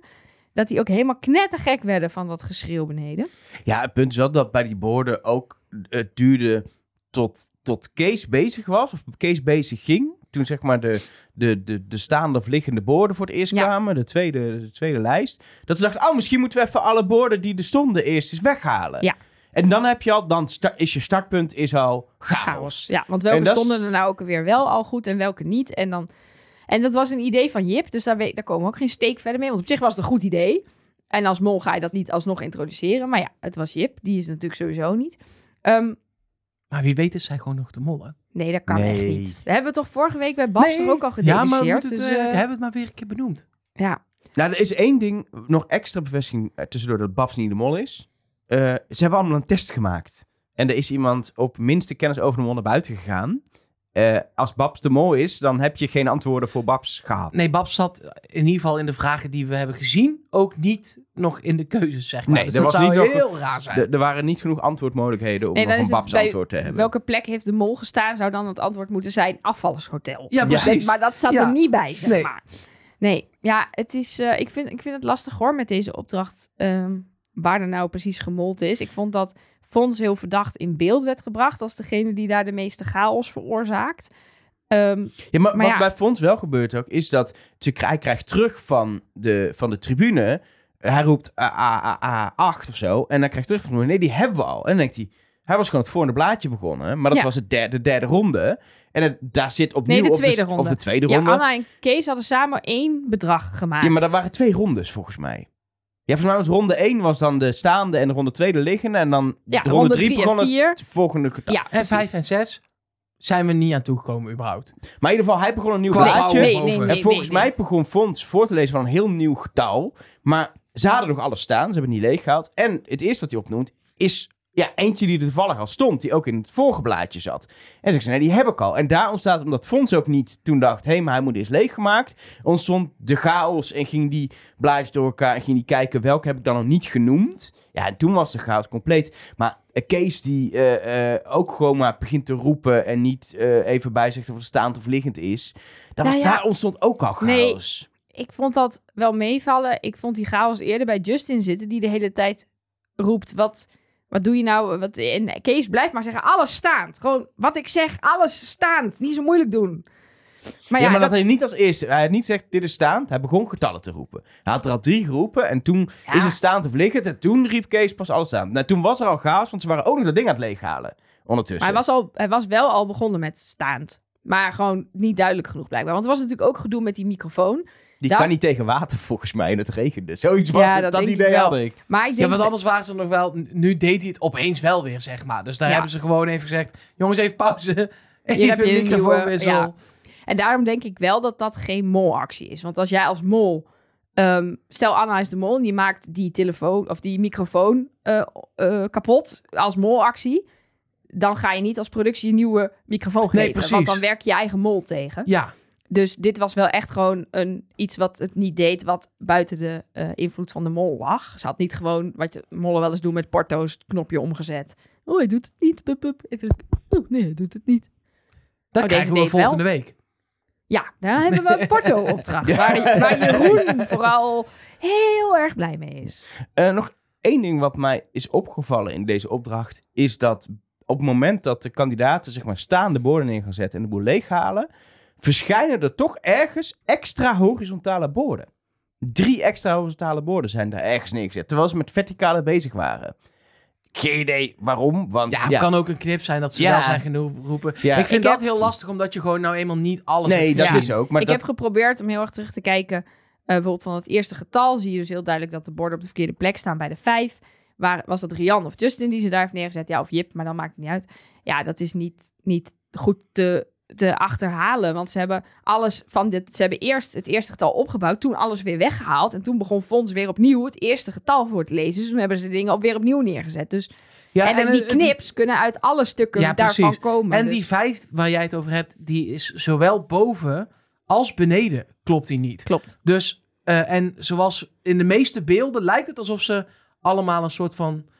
dat die ook helemaal knettergek werden van dat geschreeuw beneden. Ja, het punt is wel dat bij die borden ook het duurde tot, tot Kees bezig was, of Kees bezig ging. Toen zeg maar de, de, de, de staande of liggende borden voor het eerst ja. kwamen, de tweede, de tweede lijst. Dat ze dachten, oh, misschien moeten we even alle borden die er stonden eerst eens weghalen. Ja. En dan heb je al, dan sta- is je startpunt is al chaos. chaos. Ja, want welke stonden er nou ook weer wel al goed en welke niet. En, dan, en dat was een idee van Jip, dus daar, we, daar komen we ook geen steek verder mee. Want op zich was het een goed idee. En als mol ga je dat niet alsnog introduceren. Maar ja, het was Jip, die is natuurlijk sowieso niet. Um, maar wie weet is zij gewoon nog de mol, hè? Nee, dat kan nee. echt niet. We hebben toch vorige week bij Babs nee. er ook al gededuceerd. Ja, maar we het, dus, uh, hebben het maar weer een keer benoemd. Ja. Nou, er is één ding, nog extra bevestiging tussendoor dat Babs niet de mol is. Uh, ze hebben allemaal een test gemaakt. En er is iemand op minste kennis over de mol naar buiten gegaan. Uh, als Babs de mol is, dan heb je geen antwoorden voor Babs gehad. Nee, Babs zat in ieder geval in de vragen die we hebben gezien ook niet nog in de keuzes, zeg maar. Nee, dus dat was zou niet heel nog, raar zijn. D- er waren niet genoeg antwoordmogelijkheden om nee, nog een Babs bij, antwoord te hebben. Welke plek heeft de mol gestaan, zou dan het antwoord moeten zijn afvallershotel. Ja, precies. Ja. Maar dat zat ja. er niet bij, zeg nee. maar. Nee, ja, het is, uh, ik, vind, ik vind het lastig hoor met deze opdracht. Um, waar er nou precies gemold is. Ik vond dat Fons heel verdacht in beeld werd gebracht als degene die daar de meeste chaos veroorzaakt. Um, ja, maar, maar wat ja. bij Fons wel gebeurt ook, is dat hij krijgt terug van de, van de tribune. Hij roept A acht of zo. En dan krijgt hij terug van, nee, die hebben we al. En dan denkt hij, hij was gewoon het volgende blaadje begonnen. Maar dat ja. was het derde, de derde ronde. En het, daar zit opnieuw nee, de tweede op, de, ronde. op de tweede ja, ronde. Anna en Kees hadden samen één bedrag gemaakt. Ja, maar dat waren twee rondes volgens mij. Ja, volgens mij was ronde één was dan de staande en de ronde twee de liggende. En dan ja, de ronde drie begon vier. Het volgende... Ja, en vijf en zes zijn we niet aan toegekomen überhaupt. Maar in ieder geval, hij begon een nieuw blaadje. Nee, nee, nee, nee, en volgens nee, nee. mij begon Fons voor te lezen van een heel nieuw getal. Maar ze hadden nog alles staan. Ze hebben het niet leeggehaald. En het eerste wat hij opnoemt is... Ja, eentje die er toevallig al stond, die ook in het vorige blaadje zat. En dus ik zei, nee, die heb ik al. En daar ontstaat, omdat Fons ook niet toen dacht... hé, hey, maar hij moet eerst leeggemaakt... ontstond de chaos en ging die blaadjes door elkaar... en ging die kijken, welke heb ik dan nog niet genoemd? Ja, en toen was de chaos compleet. Maar Kees die uh, uh, ook gewoon maar begint te roepen... en niet uh, even bijzegt of het staand of liggend is... Dat nou was, ja. daar ontstond ook al chaos. Nee, ik vond dat wel meevallen. Ik vond die chaos eerder bij Justin zitten... die de hele tijd roept... wat. Wat doe je nou? Wat, en Kees blijft maar zeggen, alles staand. Gewoon wat ik zeg, alles staand. Niet zo moeilijk doen. Maar ja, ja maar dat... dat hij niet als eerste... Hij had niet gezegd, dit is staand. Hij begon getallen te roepen. Hij had er al drie geroepen. En toen ja. is het staand of liggend. En toen riep Kees pas alles staand. Nou, toen was er al chaos, want ze waren ook nog dat ding aan het leeghalen. Ondertussen. Hij was, al, hij was wel al begonnen met staand. Maar gewoon niet duidelijk genoeg blijkbaar. Want er was natuurlijk ook gedoe met die microfoon... Die dat... kan niet tegen water, volgens mij, en het regende. Zoiets was ja, het, dat, dat idee had ik. Maar ik denk ja, want anders waren ze nog wel... Nu deed hij het opeens wel weer, zeg maar. Dus daar ja. hebben ze gewoon even gezegd... Jongens, even pauze. Even je microfoonwissel. Ja. En daarom denk ik wel dat dat geen molactie is. Want als jij als mol... Um, stel, Anna is de mol en die maakt die telefoon... of die microfoon uh, uh, kapot als molactie... dan ga je niet als productie een nieuwe microfoon geven. Nee, want dan werk je je eigen mol tegen. Ja. Dus dit was wel echt gewoon een, iets wat het niet deed... wat buiten de uh, invloed van de mol lag. Ze had niet gewoon, wat de mollen wel eens doen met porto's... het knopje omgezet. Oh, hij doet het niet. Bup, bup. Even, oh, nee, hij doet het niet. Dat oh, krijgen we volgende wel. Week. Ja, daar hebben we een porto-opdracht. Ja. waar, waar Jeroen vooral heel erg blij mee is. Uh, nog één ding wat mij is opgevallen in deze opdracht... is dat op het moment dat de kandidaten zeg maar staande borden in gaan zetten... en de boel leeghalen... verschijnen er toch ergens extra horizontale borden. Drie extra horizontale borden zijn daar ergens neergezet. Terwijl ze met verticale bezig waren. Geen idee waarom. Want, ja, het ja. kan ook een knip zijn dat ze ja. wel zijn genoeg roepen. Ja. Ik vind ik dat heb... heel lastig, omdat je gewoon nou eenmaal niet alles... Nee, dat ja. is ook. Maar ik dat... heb geprobeerd om heel erg terug te kijken. Uh, bijvoorbeeld van het eerste getal zie je dus heel duidelijk... dat de borden op de verkeerde plek staan bij de vijf. Waar, was dat Rian of Justin die ze daar heeft neergezet? Ja, of Jip, maar dan maakt het niet uit. Ja, dat is niet, niet goed te... te achterhalen, want ze hebben alles van dit, ze hebben eerst het eerste getal opgebouwd, toen alles weer weggehaald en toen begon Fons weer opnieuw het eerste getal voor te lezen. Dus toen hebben ze de dingen op weer opnieuw neergezet. Dus ja, en, en die knips die... kunnen uit alle stukken ja, daarvan precies. komen. En dus. Die vijf waar jij het over hebt, die is zowel boven als beneden klopt die niet. Klopt. Dus uh, en zoals in de meeste beelden lijkt het alsof ze allemaal een soort van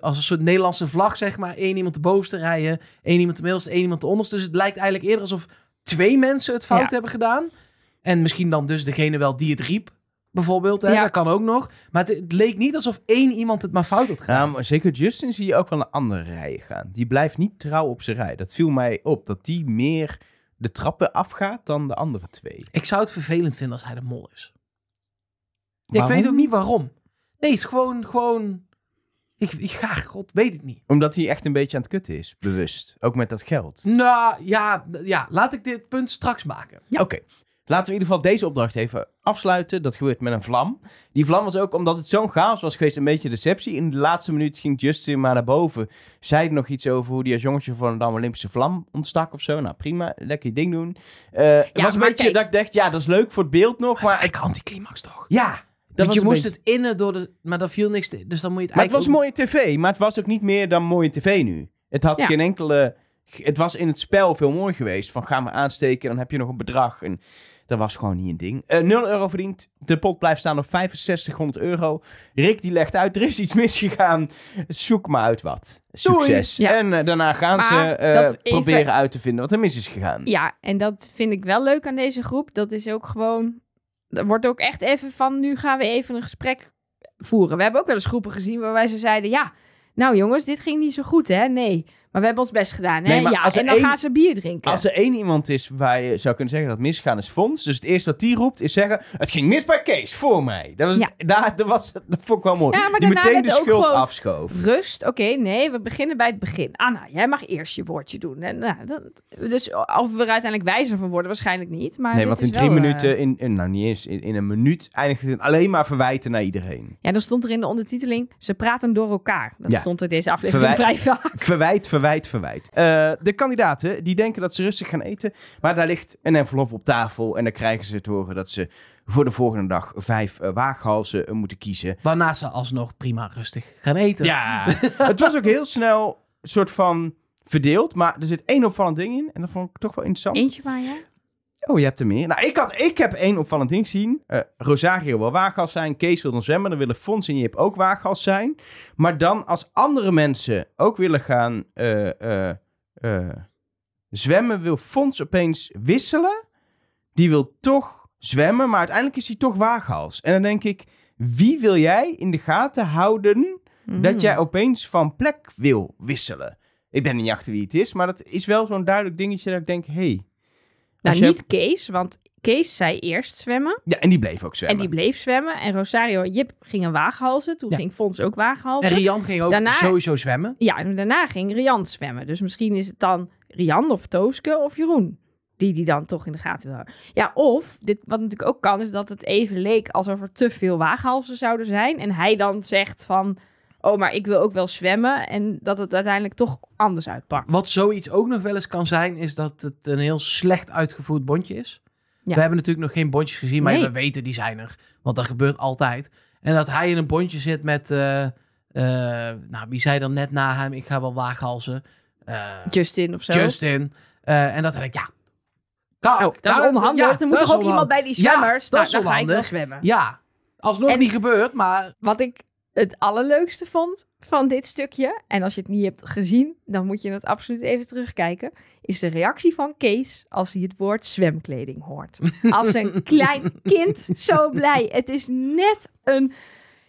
als een soort Nederlandse vlag, zeg maar. Eén iemand de bovenste rijen, één iemand de middelste, één iemand de onderste. Dus het lijkt eigenlijk eerder alsof twee mensen het fout ja. hebben gedaan. En misschien dan dus degene wel die het riep, bijvoorbeeld. Hè? Ja. Dat kan ook nog. Maar het, het leek niet alsof één iemand het maar fout had gedaan. Nou, maar zeker Justin zie je ook wel naar andere rijen gaan. Die blijft niet trouw op zijn rij. Dat viel mij op, dat die meer de trappen afgaat dan de andere twee. Ik zou het vervelend vinden als hij de mol is. Ja, ik weet ook niet waarom. Nee, het is gewoon... gewoon... Ik, ik ga, god, weet het niet. Omdat hij echt een beetje aan het kutten is, bewust. Ook met dat geld. Nou, ja, ja laat ik dit punt straks maken. Ja. Oké, okay. Laten we in ieder geval deze opdracht even afsluiten. Dat gebeurt met een vlam. Die vlam was ook, omdat het zo'n chaos was geweest, een beetje deceptie. In de laatste minuut ging Justin maar naar boven. Zei nog iets over hoe die als jongetje van een Olympische vlam ontstak of zo. Nou, prima, lekker ding doen. Uh, ja, het was een beetje kijk, dat ik dacht, ja, dat is leuk voor het beeld nog. Maar ik anticlimax toch? Ja. Dat want je moest beetje... het innen door de... Maar daar viel niks te... Dus dan moet je het maar eigenlijk... Maar het was ook... mooie tv. Maar het was ook niet meer dan mooie tv nu. Het had ja. geen enkele... Het was in het spel veel mooi geweest. Van ga maar aansteken, dan heb je nog een bedrag. En dat was gewoon niet een ding. Uh, nul euro verdiend. De pot blijft staan op zesduizend vijfhonderd euro. Rick die legt uit. Er is iets misgegaan. Zoek maar uit wat. Succes. Ja. En uh, daarna gaan maar ze uh, proberen even... uit te vinden wat er mis is gegaan. Ja, en dat vind ik wel leuk aan deze groep. Dat is ook gewoon... Er wordt ook echt even van, nu gaan we even een gesprek voeren. We hebben ook wel eens groepen gezien waarbij ze zeiden... ja, nou jongens, dit ging niet zo goed, hè? Nee, Maar we hebben ons best gedaan, hè? Nee, ja, en dan een, gaan ze bier drinken. Als er één iemand is waar je zou kunnen zeggen dat misgaan is fonds. Dus het eerste wat die roept is zeggen... Het ging mis bij Kees, voor mij. Dat was, ja. het, daar, dat was dat vond ik wel mooi. Ja, die meteen de schuld afschoof. Rust, oké, okay, nee, we beginnen bij het begin. Anna, jij mag eerst je woordje doen. En, nou, dat, dus of we er uiteindelijk wijzer van worden, waarschijnlijk niet. Maar nee, want in drie wel, minuten, in, in, nou niet eens, in, in een minuut... eindigt het alleen maar verwijten naar iedereen. Ja, dan stond er in de ondertiteling... Ze praten door elkaar. Dat ja. stond er deze aflevering Verwij- vrij vaak. Verwijt, verwijt. Verwijt, verwijt. Uh, de kandidaten die denken dat ze rustig gaan eten, maar daar ligt een envelop op tafel en dan krijgen ze te horen dat ze voor de volgende dag vijf uh, waaghalzen uh, moeten kiezen. Waarna ze alsnog prima rustig gaan eten. Ja, het was ook heel snel soort van verdeeld, maar er zit één opvallend ding in en dat vond ik toch wel interessant. Eentje maar, ja. Oh, je hebt er meer. Nou, ik, had, ik heb één opvallend ding gezien. Uh, Rosario wil waaghals zijn. Kees wil dan zwemmen. Dan willen Fons en Jip ook waaghals zijn. Maar dan als andere mensen ook willen gaan uh, uh, uh, zwemmen... wil Fons opeens wisselen. Die wil toch zwemmen, maar uiteindelijk is hij toch waaghals. En dan denk ik, wie wil jij in de gaten houden... Mm. dat jij opeens van plek wil wisselen? Ik ben niet achter wie het is, maar dat is wel zo'n duidelijk dingetje... dat ik denk, hé... Hey, nou, niet hebt... Kees, want Kees zei eerst zwemmen. Ja, en die bleef ook zwemmen. En die bleef zwemmen. En Rosario en Jip gingen waaghalzen. Toen ja. ging Fons ook waaghalzen. En Rian ging ook daarna... sowieso zwemmen. Ja, en daarna ging Rian zwemmen. Dus misschien is het dan Rian of Tooske of Jeroen. Die die dan toch in de gaten wil houden. Ja, of, dit, wat natuurlijk ook kan, is dat het even leek alsof er te veel waaghalzen zouden zijn. En hij dan zegt van... Oh, maar ik wil ook wel zwemmen. En dat het uiteindelijk toch anders uitpakt. Wat zoiets ook nog wel eens kan zijn... is dat het een heel slecht uitgevoerd bondje is. Ja. We hebben natuurlijk nog geen bondjes gezien... maar nee. we weten, die zijn er. Want dat gebeurt altijd. En dat hij in een bondje zit met... Uh, uh, nou, wie zei dan net na hem... ik ga wel waaghalzen. Uh, Justin of zo. Justin. Uh, en dat hij ja... Kan, oh, dat is onhandig. Ja, er moet toch ook onhandig. Iemand bij die zwemmers? Ja, dat is nou, dan ga ik wel zwemmen. Ja, alsnog en, niet gebeurd, maar... Wat ik... het allerleukste vond van dit stukje... en als je het niet hebt gezien... dan moet je het absoluut even terugkijken... is de reactie van Kees... als hij het woord zwemkleding hoort. Als een klein kind zo blij. Het is net een...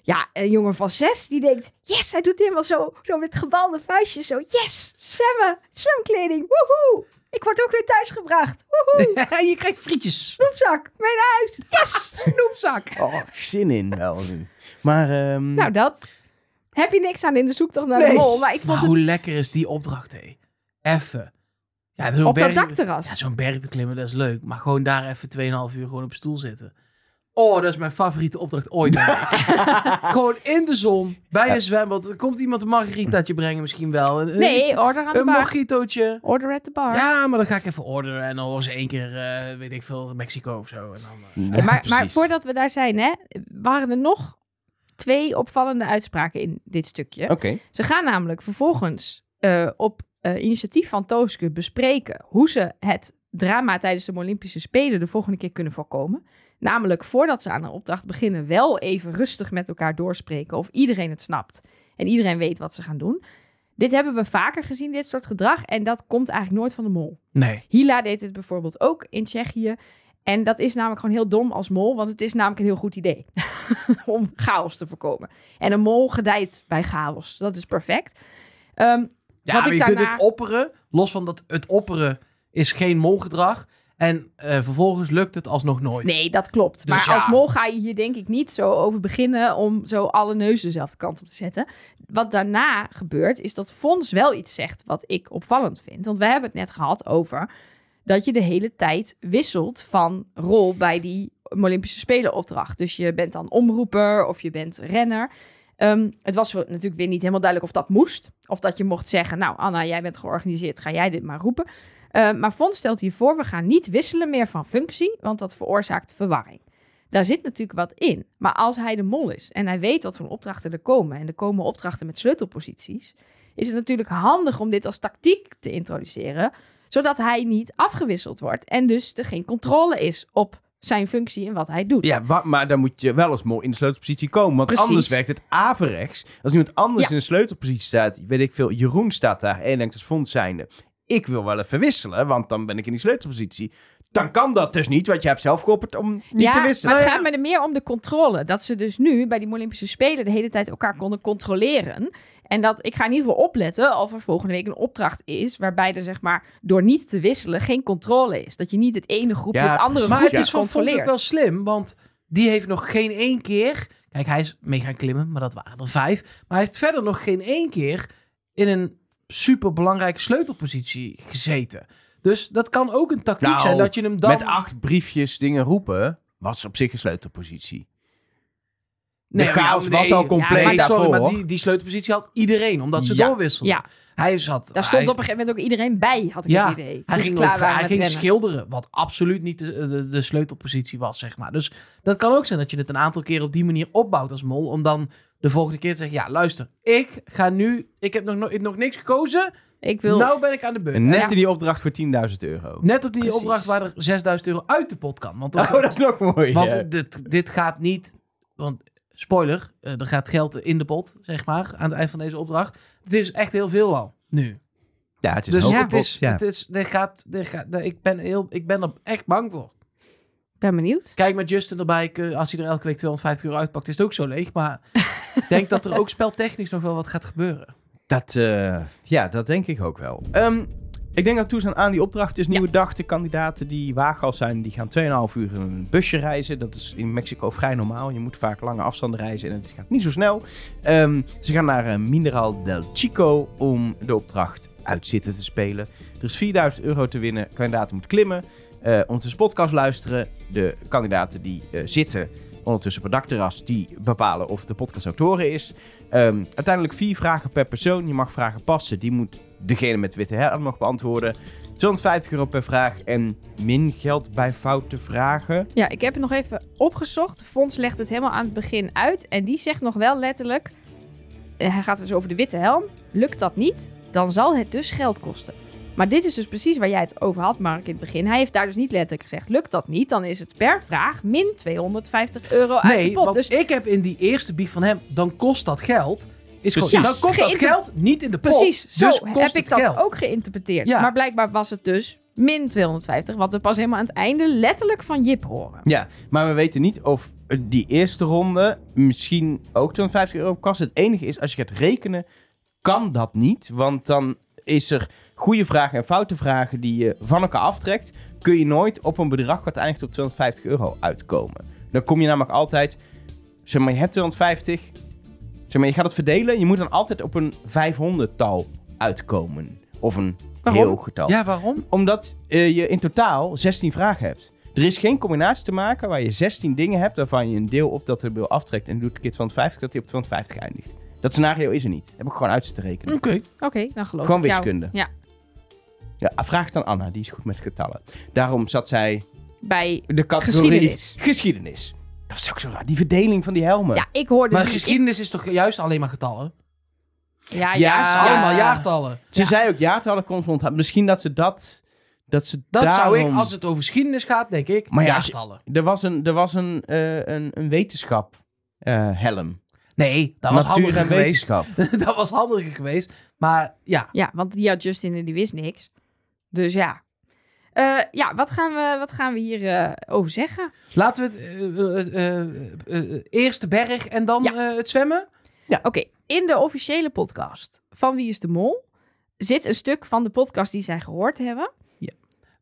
ja, een jongen van zes die denkt... yes, hij doet helemaal zo, zo met gebalde vuistjes. Zo, yes, zwemmen, zwemkleding, woehoe. Ik word ook weer thuisgebracht. Woehoe. Je krijgt frietjes. Snoepzak, mee naar huis. Yes, snoepzak. Oh, zin in wel nu. Maar, um... nou, dat heb je niks aan in de zoektocht naar nee. de mol. Maar, ik vond maar hoe het... lekker is die opdracht, hé. Even. Ja, zo'n op berg... dat dakterras. Ja, zo'n berg beklimmen, dat is leuk. Maar gewoon daar even tweeënhalf uur gewoon op stoel zitten. Oh, dat is mijn favoriete opdracht ooit. Gewoon in de zon, bij ja. een zwembad. Er komt iemand een margaritaatje brengen misschien wel. Een, nee, order aan de bar. Een mojitootje. Order at the bar. Ja, maar dan ga ik even orderen. En dan hoor ze één keer, uh, weet ik veel, Mexico of zo. En dan, uh, ja, maar, maar voordat we daar zijn, hè, waren er nog twee opvallende uitspraken in dit stukje. Okay. Ze gaan namelijk vervolgens uh, op uh, initiatief van Tooske bespreken... hoe ze het drama tijdens de Olympische Spelen de volgende keer kunnen voorkomen... Namelijk, voordat ze aan een opdracht beginnen... wel even rustig met elkaar doorspreken... of iedereen het snapt. En iedereen weet wat ze gaan doen. Dit hebben we vaker gezien, dit soort gedrag. En dat komt eigenlijk nooit van de mol. Nee. Hila deed het bijvoorbeeld ook in Tsjechië. En dat is namelijk gewoon heel dom als mol... want het is namelijk een heel goed idee. Om chaos te voorkomen. En een mol gedijt bij chaos. Dat is perfect. Um, ja, maar je daarna... kunt het opperen. Los van dat het opperen is geen molgedrag... En uh, vervolgens lukt het alsnog nooit. Nee, dat klopt. Dus maar ja. als mol ga je hier denk ik niet zo over beginnen... om zo alle neuzen dezelfde kant op te zetten. Wat daarna gebeurt, is dat Fons wel iets zegt... wat ik opvallend vind. Want we hebben het net gehad over... dat je de hele tijd wisselt van rol bij die Olympische Spelen opdracht. Dus je bent dan omroeper of je bent renner... Um, het was natuurlijk weer niet helemaal duidelijk of dat moest. Of dat je mocht zeggen, nou Anna, jij bent georganiseerd, ga jij dit maar roepen. Uh, maar Fons stelt hiervoor, we gaan niet wisselen meer van functie, want dat veroorzaakt verwarring. Daar zit natuurlijk wat in. Maar als hij de mol is en hij weet wat voor opdrachten er komen... en er komen opdrachten met sleutelposities... is het natuurlijk handig om dit als tactiek te introduceren... zodat hij niet afgewisseld wordt en dus er geen controle is op... zijn functie en wat hij doet. Ja, wa- maar dan moet je wel eens mol in de sleutelpositie komen. Want precies. Anders werkt het averechts. Als iemand anders ja. in de sleutelpositie staat... weet ik veel, Jeroen staat daar en denkt als Fons zijnde... ik wil wel even wisselen, want dan ben ik in die sleutelpositie... dan kan dat dus niet, want je hebt zelf geopperd om niet ja, te wisselen. Maar het gaat me er meer om de controle. Dat ze dus nu bij die Olympische Spelen de hele tijd elkaar konden controleren. En dat ik ga in ieder geval opletten of er volgende week een opdracht is waarbij er zeg maar door niet te wisselen geen controle is. Dat je niet het ene groep ja, het andere maar groep het is ja. controleert. Maar het is ook wel slim, want die heeft nog geen één keer... Kijk, hij is mee gaan klimmen, maar dat waren er vijf. Maar hij heeft verder nog geen één keer in een superbelangrijke sleutelpositie gezeten. Dus dat kan ook een tactiek nou, zijn dat je hem dan... met acht briefjes dingen roepen, was op zich een sleutelpositie. Nee, de chaos nee, was al compleet ja, maar, daarvoor. Sorry, maar die, die sleutelpositie had iedereen, omdat ze ja. doorwisselden. Ja. Hij zat, Daar hij, stond op een gegeven moment ook iedereen bij, had ik ja, het idee. Hij dus ging, klaar ook, hij ging schilderen, wat absoluut niet de, de, de sleutelpositie was, zeg maar. Dus dat kan ook zijn dat je het een aantal keren op die manier opbouwt als mol, om dan de volgende keer te zeggen, ja, luister, ik ga nu... Ik heb nog, nog, nog niks gekozen... Ik wil... Nou ben ik aan de beurt. Net ja. in die opdracht voor tienduizend euro. Net op die Precies. opdracht waar er zesduizend euro uit de pot kan. Want dat, oh, dat is nog mooi. Want ja. dit, dit gaat niet... Want, spoiler, er gaat geld in de pot, zeg maar, aan het eind van deze opdracht. Het is echt heel veel al, nu. Ja, het is dus ja. Dus ja. het is... Er gaat, er gaat, er, ik, ben heel, ik ben er echt bang voor. Ik ben benieuwd. Kijk, met Justin erbij, als hij er elke week tweehonderdvijftig euro uitpakt, is het ook zo leeg. Maar ik denk dat er ook speltechnisch nog wel wat gaat gebeuren. Dat, uh, ja, dat denk ik ook wel. Um, ik denk dat toe zijn aan die opdracht is nieuwe ja. dag. De kandidaten die waaghals zijn, die gaan twee en een half uur in een busje reizen. Dat is in Mexico vrij normaal. Je moet vaak lange afstanden reizen en het gaat niet zo snel. Um, ze gaan naar uh, Mineral del Chico om de opdracht uitzitten te spelen. Er is vierduizend euro te winnen. De kandidaat moet klimmen. Uh, ondertussen podcast luisteren. De kandidaten die uh, zitten... ondertussen op het dakterras, die bepalen of de podcast ook te horen is. Um, uiteindelijk vier vragen per persoon. Je mag vragen passen. Die moet degene met witte helm nog beantwoorden. tweehonderdvijftig euro per vraag en min geld bij foute vragen. Ja, ik heb het nog even opgezocht. Fons legt het helemaal aan het begin uit. En die zegt nog wel letterlijk... Hij gaat dus over de witte helm. Lukt dat niet, dan zal het dus geld kosten. Maar dit is dus precies waar jij het over had, Mark, in het begin. Hij heeft daar dus niet letterlijk gezegd, lukt dat niet, dan is het per vraag min tweehonderdvijftig euro uit nee, de pot. Nee, dus ik heb in die eerste brief van hem, dan kost dat geld. Is precies. Gewoon, dan komt Geïnter- dat geld niet in de pot. Precies, zo dus kost heb het ik dat geld. Ook geïnterpreteerd. Ja. Maar blijkbaar was het dus min tweehonderdvijftig, wat we pas helemaal aan het einde letterlijk van Jip horen. Ja, maar we weten niet of die eerste ronde misschien ook tweehonderdvijftig euro kost. Het enige is, als je gaat rekenen, kan dat niet, want dan is er... goede vragen en foute vragen die je van elkaar aftrekt, kun je nooit op een bedrag wat eindigt op tweehonderdvijftig euro uitkomen. Dan kom je namelijk altijd, zeg maar, je hebt tweehonderdvijftig, zeg maar, je gaat het verdelen, je moet dan altijd op een vijfhonderdtal uitkomen. Of een waarom? heel getal. Ja, waarom? Omdat uh, je in totaal zestien vragen hebt. Er is geen combinatie te maken waar je zestien dingen hebt, waarvan je een deel op dat deel aftrekt en doet een keer tweehonderdvijftig, dat die op tweehonderdvijftig eindigt. Dat scenario is er niet. Dat heb ik gewoon uit zitten rekenen. Oké, okay. okay, dan geloof ik. Gewoon wiskunde. Jou. Ja. Ja, vraag het aan Anna, die is goed met getallen. Daarom zat zij bij de categorie geschiedenis. geschiedenis. Dat is ook zo raar, die verdeling van die helmen. Ja, ik hoorde maar die, geschiedenis ik... is toch juist alleen maar getallen? Ja, ja, ja. allemaal jaartallen. Ze ja. zei ook jaartallen, kon ze onthouden. Misschien dat ze dat... Dat, ze dat daarom... zou ik, als het over geschiedenis gaat, denk ik, maar ja, jaartallen. Je, er was een, er was een, uh, een, een wetenschap uh, helm. Nee, dat was handiger en geweest. Dat was handiger geweest, maar ja. Ja, want die had Justin en die wist niks. Dus ja, uh, ja wat, gaan we, wat gaan we hier uh, over zeggen? Laten we het uh, uh, uh, uh, eerst de berg en dan ja. uh, het zwemmen? Ja, oké. Okay. In de officiële podcast van Wie is de Mol zit een stuk van de podcast die zij gehoord hebben. Ja.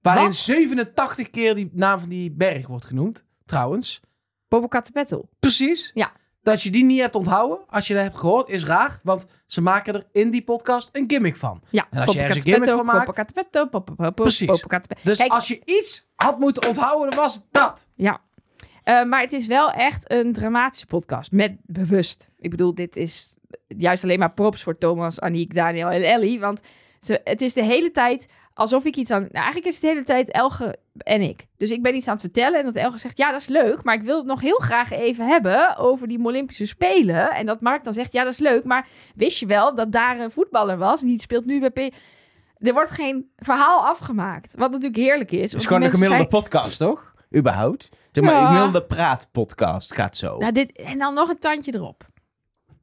Waarin wat? zevenentachtig keer die naam van die berg wordt genoemd, trouwens. Popocatépetl. Precies. Ja. Dat je die niet hebt onthouden, als je dat hebt gehoord, is raar. Want ze maken er in die podcast een gimmick van. Ja, en als je ergens een gimmick van maakt... Precies. Dus kijk, als je iets had moeten onthouden, dan was dat. Ja. Uh, maar het is wel echt een dramatische podcast. Met bewust. Ik bedoel, dit is juist alleen maar props voor Thomas, Aniek, Daniel en Ellie. Want ze, het is de hele tijd... Alsof ik iets aan... Nou, eigenlijk is het de hele tijd Elge en ik. Dus ik ben iets aan het vertellen. En dat Elge zegt, ja, dat is leuk. Maar ik wil het nog heel graag even hebben over die Olympische Spelen. En dat Mark dan zegt, ja, dat is leuk. Maar wist je wel dat daar een voetballer was? Die speelt nu bij P... Er wordt geen verhaal afgemaakt. Wat natuurlijk heerlijk is. Het is gewoon een gemiddelde zijn... podcast, toch? Überhaupt. Zeg maar, ja. Een gemiddelde praatpodcast gaat zo. Nou, dit... En dan nog een tandje erop.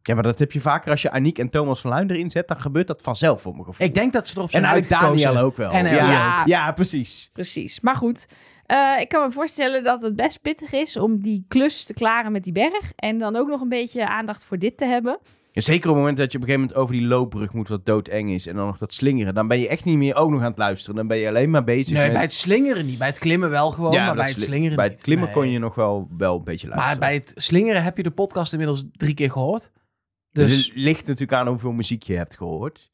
Ja, maar dat heb je vaker als je Aniek en Thomas van Luijn erin zet. Dan gebeurt dat vanzelf, voor mijn gevoel. Ik denk dat ze erop zijn uitgekozen. En uit Daniel ook wel. En ja, ja, ja, precies. Precies. Maar goed, Uh, ik kan me voorstellen dat het best pittig is om die klus te klaren met die berg. En dan ook nog een beetje aandacht voor dit te hebben. Zeker op het moment dat je op een gegeven moment over die loopbrug moet, wat doodeng is. En dan nog dat slingeren. Dan ben je echt niet meer ook nog aan het luisteren. Dan ben je alleen maar bezig nee, met... bij het slingeren niet. Bij het klimmen wel gewoon, ja, maar bij het slingeren niet. Bij het klimmen nee. kon je nog wel, wel een beetje luisteren. Maar bij het slingeren heb je de podcast inmiddels drie keer gehoord. Dus, dus het ligt natuurlijk aan hoeveel muziek je hebt gehoord.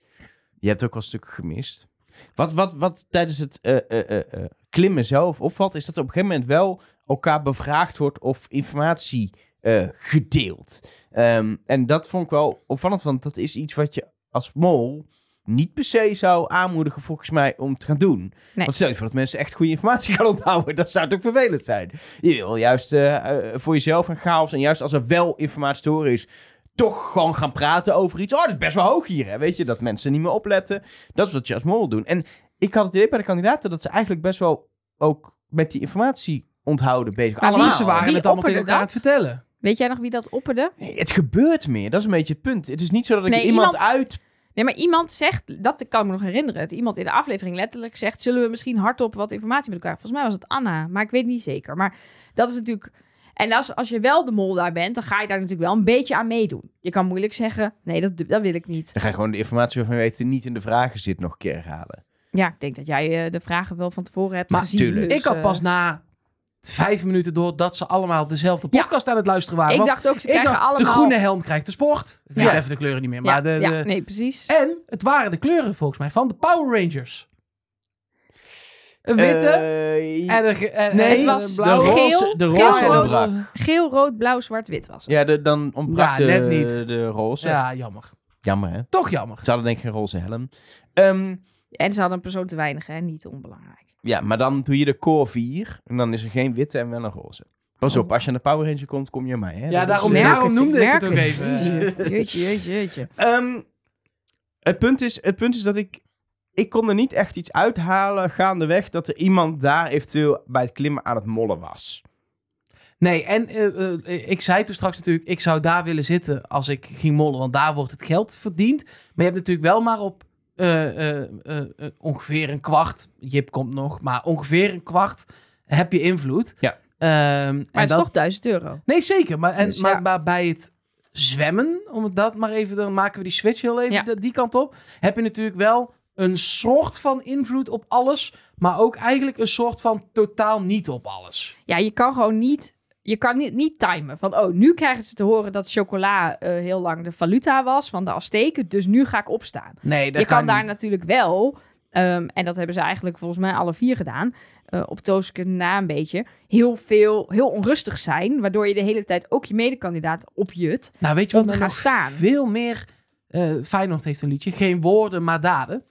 Je hebt ook wel een stuk gemist. Wat, wat, wat tijdens het uh, uh, uh, klimmen zelf opvalt, is dat er op een gegeven moment wel elkaar bevraagd wordt of informatie uh, gedeeld. Um, en dat vond ik wel opvallend, want dat is iets wat je als mol niet per se zou aanmoedigen volgens mij om te gaan doen. Nee. Want stel je voor dat mensen echt goede informatie gaan onthouden, dat zou toch vervelend zijn. Je wil juist uh, uh, voor jezelf een chaos en juist als er wel informatie te horen is, toch gewoon gaan praten over iets. Oh, dat is best wel hoog hier, hè? Weet je, dat mensen niet meer opletten. Dat is wat je als mol doen. En ik had het idee bij de kandidaten dat ze eigenlijk best wel ook met die informatie onthouden bezig. Maar allemaal. Wie, ze waren wie het allemaal tegen elkaar aan het vertellen. Weet jij nog wie dat opperde? Nee, het gebeurt meer. Dat is een beetje het punt. Het is niet zo dat ik nee, iemand, iemand uit... Nee, maar iemand zegt... Dat kan ik me nog herinneren. Het iemand in de aflevering letterlijk zegt... Zullen we misschien hardop wat informatie met elkaar... Volgens mij was het Anna, maar ik weet niet zeker. Maar dat is natuurlijk... En als, als je wel de mol daar bent, dan ga je daar natuurlijk wel een beetje aan meedoen. Je kan moeilijk zeggen, nee, dat, dat wil ik niet. Dan ga je gewoon de informatie waarvan je weet die niet in de vragen zit nog een keer herhalen. Ja, ik denk dat jij de vragen wel van tevoren hebt maar gezien. Tuurlijk. Dus, ik had pas na vijf minuten door dat ze allemaal dezelfde podcast ja. aan het luisteren waren. Ik dacht ook, ze krijgen allemaal... De groene helm krijgt de sport. Ja, ja. Even de kleuren niet meer. Maar ja, de, de... ja, nee, precies. En het waren de kleuren volgens mij van de Power Rangers. Een witte uh, en een, ge- en nee, het was de roze, geel, de roze geel, rood, brak. Geel, rood, blauw, zwart, wit was het. Ja, de, dan ontbrak ja, de, net niet. de roze. Ja, jammer. Jammer, hè? Toch jammer. Ze hadden denk ik geen roze helm. Um, en ze hadden een persoon te weinig, hè? Niet onbelangrijk. Ja, maar dan doe je de core vier en dan is er geen witte en wel een roze. Pas op, als je aan de Power Ranger komt, kom je aan mij, hè? Ja, daarom, is, daarom noemde ik, ik het ook even. Jeetje, jeetje, jeetje. Um, het, punt is, het punt is dat ik... Ik kon er niet echt iets uithalen gaandeweg dat er iemand daar eventueel bij het klimmen aan het mollen was. Nee, en uh, uh, ik zei toen straks natuurlijk, ik zou daar willen zitten als ik ging mollen, want daar wordt het geld verdiend. Maar je hebt natuurlijk wel maar op uh, uh, uh, uh, ongeveer een kwart, Jip komt nog, maar ongeveer een kwart heb je invloed. Ja. Um, maar en het is dat... toch duizend euro. Nee, zeker. Maar, en, dus, maar, ja. maar bij het zwemmen, om dat maar even, dan maken we die switch heel even ja. de, die kant op, heb je natuurlijk wel... een soort van invloed op alles, maar ook eigenlijk een soort van totaal niet op alles. Ja, je kan gewoon niet, je kan niet, niet timen. Van, oh, nu krijgen ze te horen dat chocola uh, heel lang de valuta was van de Azteken, dus nu ga ik opstaan. Nee, dat je kan niet. Daar natuurlijk wel, um, en dat hebben ze eigenlijk volgens mij alle vier gedaan, uh, op Toosken na een beetje, heel veel, heel onrustig zijn, waardoor je de hele tijd ook je medekandidaat opjut nou, weet je om wat te gaan staan. Veel meer, uh, Feyenoord heeft een liedje, geen woorden, maar daden.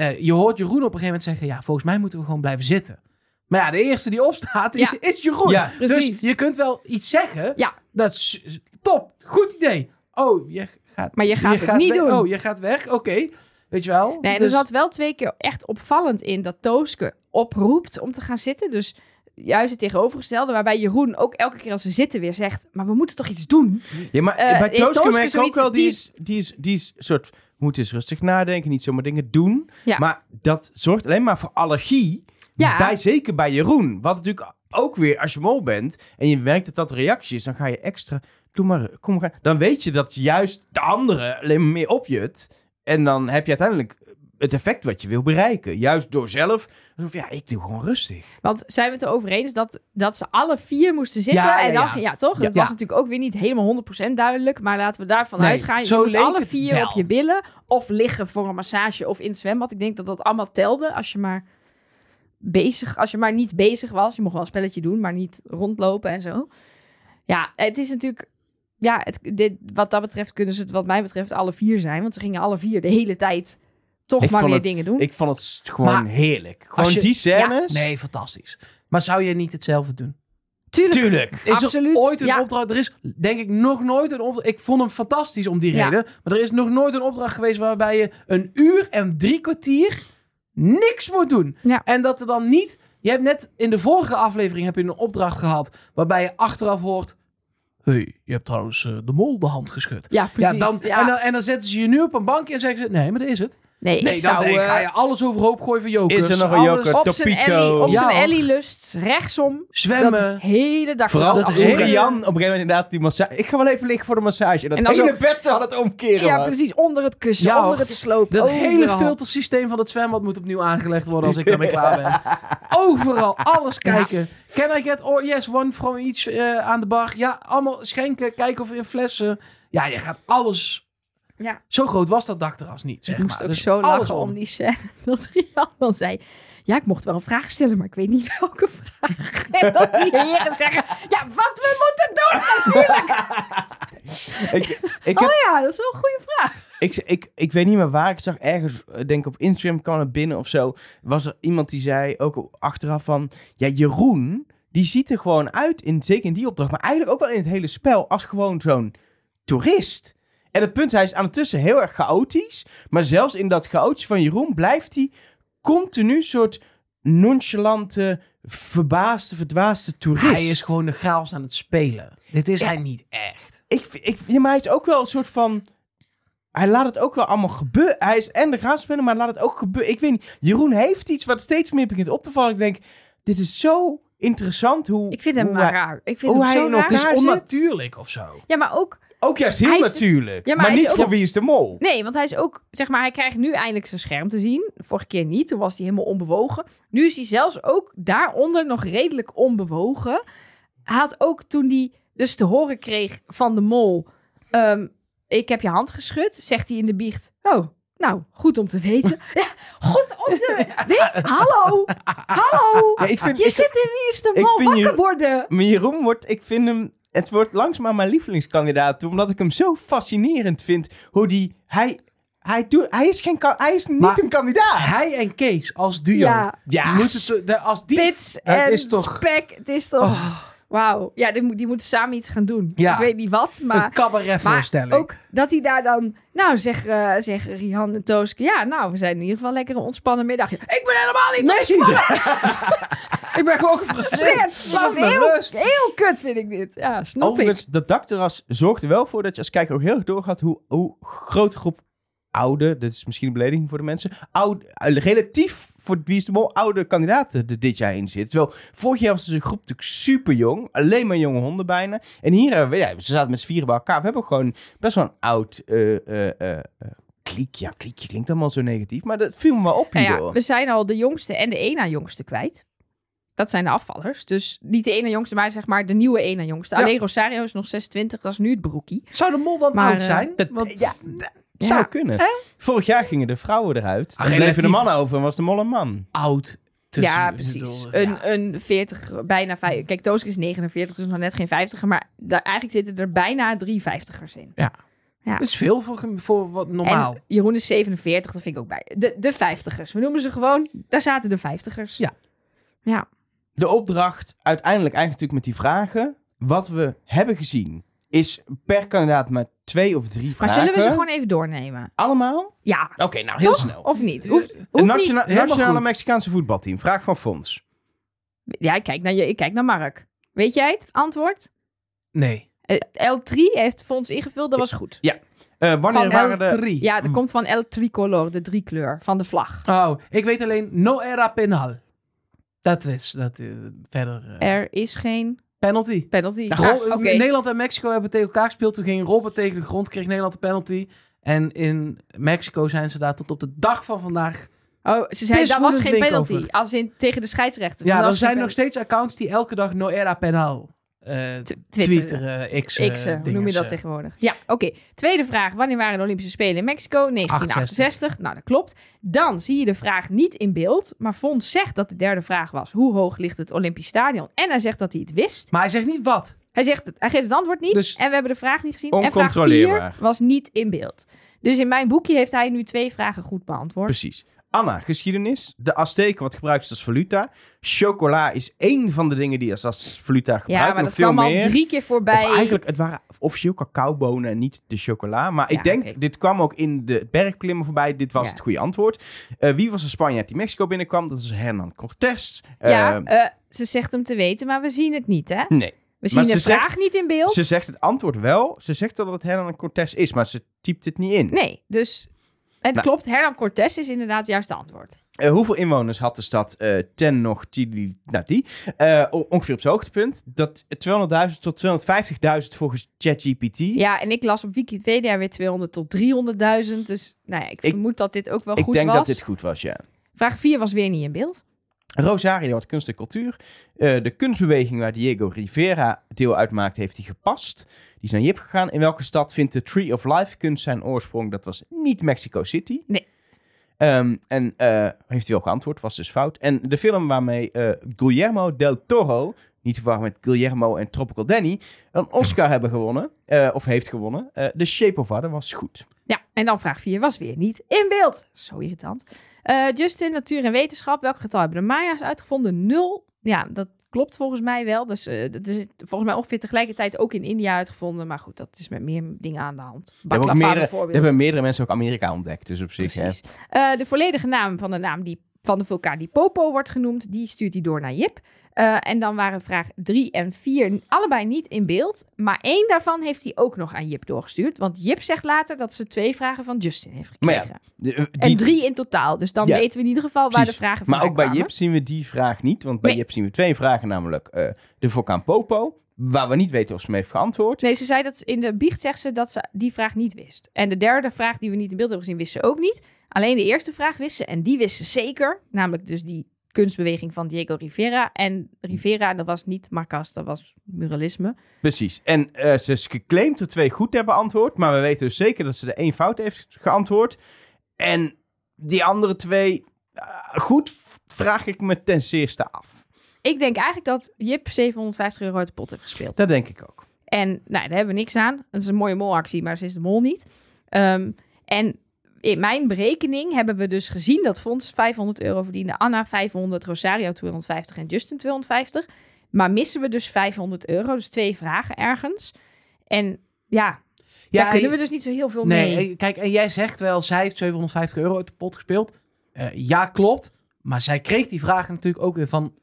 Uh, je hoort Jeroen op een gegeven moment zeggen... ja, volgens mij moeten we gewoon blijven zitten. Maar ja, de eerste die opstaat ja. is, is Jeroen. Ja, dus je kunt wel iets zeggen. Ja. Dat is top, goed idee. Oh, je gaat, maar je gaat je het gaat niet weg. doen. Oh, je gaat weg, oké. Okay. Weet je wel? Nee, dus... Er zat wel twee keer echt opvallend in... dat Tooske oproept om te gaan zitten. Dus juist het tegenovergestelde... waarbij Jeroen ook elke keer als ze zitten weer zegt... maar we moeten toch iets doen? Ja, maar uh, bij Tooske merk ik ook wel... die is, die is, die is soort... moet eens rustig nadenken, niet zomaar dingen doen. Ja. Maar dat zorgt alleen maar voor allergie. Ja. Bij, zeker bij Jeroen. Wat natuurlijk ook weer, als je mol bent... en je merkt dat dat reactie is, dan ga je extra... Doe maar, kom maar. Dan weet je dat juist de anderen alleen maar meer opjut. En dan heb je uiteindelijk het effect wat je wil bereiken. Juist door zelf... Alsof, ja, ik doe gewoon rustig. Want zijn we het erover eens dat, dat ze alle vier moesten zitten? Ja, en dan, ja. ja toch? Ja, dat ja. was natuurlijk ook weer niet helemaal honderd procent duidelijk. Maar laten we daarvan nee, uitgaan. Je moet alle vier wel. op je billen. Of liggen voor een massage of in het zwembad. Ik denk dat dat allemaal telde. Als je maar bezig, als je maar niet bezig was. Je mocht wel een spelletje doen, maar niet rondlopen en zo. Ja, het is natuurlijk... Ja, het, dit, wat dat betreft kunnen ze het wat mij betreft alle vier zijn. Want ze gingen alle vier de hele tijd... toch ik maar weer het, dingen doen. Ik vond het gewoon maar, heerlijk. Gewoon je, die scènes. Ja, nee, fantastisch. Maar zou je niet hetzelfde doen? Tuurlijk. Tuurlijk. Is absoluut. Er ooit een ja. opdracht? Er is denk ik nog nooit een opdracht. Ik vond hem fantastisch om die ja. reden. Maar er is nog nooit een opdracht geweest waarbij je een uur en drie kwartier niks moet doen. Ja. En dat er dan niet... Je hebt net in de vorige aflevering heb je een opdracht gehad waarbij je achteraf hoort... Hé, hey, je hebt trouwens uh, de mol de hand geschud. Ja, precies. Ja, dan, ja. En, dan, en dan zetten ze je nu op een bankje en zeggen ze... Nee, maar dat is het. Nee, nee ik dan zou, denk, uh, ga je alles overhoop gooien van jokers. Is er nog een joker? Op zijn Ellie, op zijn Ellie lust, rechtsom. Zwemmen. Dat hele dag. Vooral dat hele Jan op een gegeven moment inderdaad die massage. Ik ga wel even liggen voor de massage. Dat en hele ook, bed had het omkeren. Ja, was. Precies. Onder het kussen, ja, onder het sloop. Dat overal. Hele filtersysteem van het zwembad moet opnieuw aangelegd worden als ik daarmee klaar ben. Overal, alles kijken. Can I get, oh yes, one from each uh, aan de bar. Ja, allemaal schenken, kijken of in flessen. Ja, je gaat alles... Ja. Zo groot was dat dakterras niet, zeg maar. Ik moest ook dus zo lachen om, om die scène dat Rian dan zei... Ja, ik mocht wel een vraag stellen, maar ik weet niet welke vraag. En dat die heren zeggen... Ja, wat we moeten doen natuurlijk! ik, ik heb, oh ja, dat is wel een goede vraag. Ik, ik, ik weet niet meer waar. Ik zag ergens, denk op Instagram kwam er binnen of zo... was er iemand die zei, ook achteraf van... Ja, Jeroen, die ziet er gewoon uit, in, zeker in die opdracht... maar eigenlijk ook wel in het hele spel als gewoon zo'n toerist... En het punt, hij is aan het tussen heel erg chaotisch. Maar zelfs in dat chaotisch van Jeroen blijft hij continu soort nonchalante, verbaasde, verdwaasde toerist. Hij is gewoon de chaos aan het spelen. Dit is ja, hij niet echt. Ik, ik, ja, maar hij is ook wel een soort van... Hij laat het ook wel allemaal gebeuren. Hij is en de chaos spelen, maar laat het ook gebeuren. Ik weet niet, Jeroen heeft iets wat steeds meer begint op te vallen. Ik denk, dit is zo interessant hoe... Ik vind hem maar raar. Ik vind hem hij zo raar. Het is onnatuurlijk zit. Of zo. Ja, maar ook... Ook juist heel natuurlijk, dus, ja, maar, maar niet ook, voor Wie is de Mol. Nee, want hij is ook, zeg maar, hij krijgt nu eindelijk zijn scherm te zien. Vorige keer niet, toen was hij helemaal onbewogen. Nu is hij zelfs ook daaronder nog redelijk onbewogen. Hij had ook toen hij dus te horen kreeg van de Mol... Um, ik heb je hand geschud, zegt hij in de biecht... Oh, nou, goed om te weten. Ja, goed om te weten. Hallo, hallo. Ja, ik vind, je ik, zit in Wie is de Mol wakker Jeroen, worden. Maar Jeroen wordt, ik vind hem... Het wordt langzaam mijn lievelingskandidaat toe, omdat ik hem zo fascinerend vind hoe die hij hij doet. Hij is geen hij is niet maar een kandidaat. Hij en Kees als duo. Ja, ja moeten de als die Pits en het is toch Spek. Het is toch. Oh. Wauw. Ja, die, die moeten samen iets gaan doen. Ja. Ik weet niet wat, maar een cabaretvoorstelling. Ook dat hij daar dan, nou zeg, uh, zeg Rian en Tooske, ja, nou, we zijn in ieder geval lekker een ontspannen middagje. Ik ben helemaal niet ontspannen. Ik ben gewoon gefrustreerd. Laat me heel, rust. Heel kut vind ik dit. Ja, snap Overigens, ik. Dat dakterras zorgt er wel voor dat je als kijker ook heel erg doorgaat hoe, hoe groot groep oude, dit is misschien een belediging voor de mensen, oude, relatief voor Wie is de Mol oude kandidaten er dit jaar in zitten. Terwijl vorig jaar was de groep natuurlijk super jong. Alleen maar jonge honden bijna. En hier hebben we, ja, ze zaten met z'n vieren bij elkaar. We hebben gewoon best wel een oud... Uh, uh, uh, Kliek, ja, kliekje klinkt allemaal zo negatief. Maar dat viel me wel op hierdoor. Ja, ja, we zijn al de jongste en de ena jongste kwijt. Dat zijn de afvallers. Dus niet de ene jongste, maar zeg maar de nieuwe ene jongste. Ja. Alleen Rosario is nog zesentwintig, dat is nu het broekie. Zou de Mol dan oud zijn? Dat, Want, ja, dat ja. zou kunnen. Eh? Vorig jaar gingen de vrouwen eruit. Ah, en bleven de mannen over en was de Mol een man. Oud. Ja, precies. Door, een, ja. een veertig, bijna vijftig. Kijk, Tooske is negenenveertig, dus nog net geen vijftiger. Maar daar, eigenlijk zitten er bijna drie vijftigers in. Ja. Ja. Dat is veel voor, voor wat normaal. En Jeroen is zevenenveertig, dat vind ik ook bij. De, de vijftigers. We noemen ze gewoon, daar zaten de vijftigers. Ja. Ja. De opdracht uiteindelijk eigenlijk natuurlijk met die vragen. Wat we hebben gezien is per kandidaat maar twee of drie maar vragen. Maar zullen we ze gewoon even doornemen? Allemaal? Ja. Oké, okay, nou heel Toch? snel. Of niet? Hoeft, hoeft het nationale, niet. Nationale Mexicaanse voetbalteam. Vraag van Fons. Ja, ik kijk naar, je, ik kijk naar Mark. Weet jij het antwoord? Nee. L drie heeft Fons ingevuld, dat was goed. Ja. Uh, wanneer waren de... Ja, dat komt van El Tricolor, de driekleur van de vlag. Oh, ik weet alleen no era penal. Dat is dat uh, verder. Uh... Er is geen penalty. Penalty. Nou, ah, Ro- okay. Nederland en Mexico hebben tegen elkaar gespeeld. Toen ging Robben tegen de grond, kreeg Nederland een penalty. En in Mexico zijn ze daar tot op de dag van vandaag. Oh, ze zijn daar was geen penalty. Over. Als in tegen de scheidsrechter. Ja, er zijn nog steeds accounts die elke dag no era penal uh, T- twitteren. Uh, X. Uh, X. Hoe noem je dat tegenwoordig? Ja, oké. Okay. Tweede vraag: wanneer waren de Olympische Spelen in Mexico? negentien achtenzestig. Nou, dat klopt. Dan zie je de vraag niet in beeld. Maar Fons zegt dat de derde vraag was: hoe hoog ligt het Olympisch Stadion? En hij zegt dat hij het wist. Maar hij zegt niet wat. Hij zegt het, hij geeft het antwoord niet. Dus en we hebben de vraag niet gezien. En vraag vier was niet in beeld. Dus in mijn boekje heeft hij nu twee vragen goed beantwoord. Precies. Anna, geschiedenis. De Azteken wat gebruikt is als valuta. Chocola is één van de dingen die als valuta gebruikt. Ja, maar dat kwam al drie keer voorbij. Of eigenlijk, het waren officieel cacaobonen en niet de chocola. Maar ja, ik denk, okay. dit kwam ook in de bergklimmen voorbij. Dit was ja. het goede antwoord. Uh, wie was een Spanjaard die Mexico binnenkwam? Dat is Hernán Cortés. Uh, ja, uh, ze zegt hem te weten, maar we zien het niet, hè? Nee. We zien maar de vraag zegt, niet in beeld. Ze zegt het antwoord wel. Ze zegt dat het Hernán Cortés is, maar ze typt het niet in. Nee, dus... Het nou, klopt, Hernán Cortés is inderdaad het juiste antwoord. Uh, hoeveel inwoners had de stad uh, ten nog die, nou die uh, ongeveer op zijn hoogtepunt? Dat tweehonderdduizend tot tweehonderdvijftigduizend volgens ChatGPT. Ja, en ik las op Wikipedia weer tweehonderd tot driehonderdduizend. Dus nou ja, ik, ik vermoed dat dit ook wel goed was. Ik denk dat dit goed was, ja. Vraag vier was weer niet in beeld. Rosario had kunst en cultuur. Uh, de kunstbeweging waar Diego Rivera deel uitmaakt, heeft hij gepast. Die is naar Jip gegaan. In welke stad vindt de Tree of Life kunst zijn oorsprong? Dat was niet Mexico City. Nee. Um, en uh, heeft hij wel geantwoord, was dus fout. En de film waarmee uh, Guillermo del Toro, niet te verwarren met Guillermo en Tropical Danny, een Oscar hebben gewonnen, uh, of heeft gewonnen. Uh, de Shape of Water was goed. Ja, en dan vraag vier was weer niet in beeld. Zo irritant. Uh, Justin, natuur en wetenschap. Welk getal hebben de Maya's uitgevonden? Nul. Ja, dat klopt volgens mij wel. Dus uh, dat is volgens mij ongeveer tegelijkertijd ook in India uitgevonden. Maar goed, dat is met meer dingen aan de hand. Baklava bijvoorbeeld. Er hebben meerdere mensen ook Amerika ontdekt. Dus op zich. Precies. Hè? Uh, de volledige naam van de naam die van de vulkaan die Popo wordt genoemd, die stuurt hij door naar Jip. Uh, en dan waren vraag drie en vier allebei niet in beeld. Maar één daarvan heeft hij ook nog aan Jip doorgestuurd. Want Jip zegt later dat ze twee vragen van Justin heeft gekregen. Ja, de, die... En drie in totaal. Dus dan ja, weten we in ieder geval precies, waar de vragen van maar ook kwamen. Bij Jip zien we die vraag niet. Want bij nee. Jip zien we twee vragen. Namelijk uh, de vulkaan Popo. Waar we niet weten of ze hem heeft geantwoord. Nee, ze zei dat in de biecht zegt ze dat ze die vraag niet wist. En de derde vraag die we niet in beeld hebben gezien wist ze ook niet. Alleen de eerste vraag wist ze. En die wist ze zeker. Namelijk dus die kunstbeweging van Diego Rivera. En Rivera, dat was niet Marcas, dat was muralisme. Precies. En uh, ze is geclaimd er twee goed te hebben antwoord. Maar we weten dus zeker dat ze de één fout heeft geantwoord. En die andere twee uh, goed vraag ik me ten zeerste af. Ik denk eigenlijk dat Jip zevenhonderdvijftig euro uit de pot heeft gespeeld. Dat denk ik ook. En nou, daar hebben we niks aan. Dat is een mooie molactie, maar ze is de mol niet. Um, en... In mijn berekening hebben we dus gezien dat Fons vijfhonderd euro verdiende. Anna vijfhonderd, Rosario tweehonderdvijftig en Justin tweehonderdvijftig. Maar missen we dus vijfhonderd euro. Dus twee vragen ergens. En ja, ja daar kunnen we dus niet zo heel veel nee, mee. Kijk, en jij zegt wel, zij heeft zevenhonderdvijftig euro uit de pot gespeeld. Uh, ja, klopt. Maar zij kreeg die vragen natuurlijk ook weer van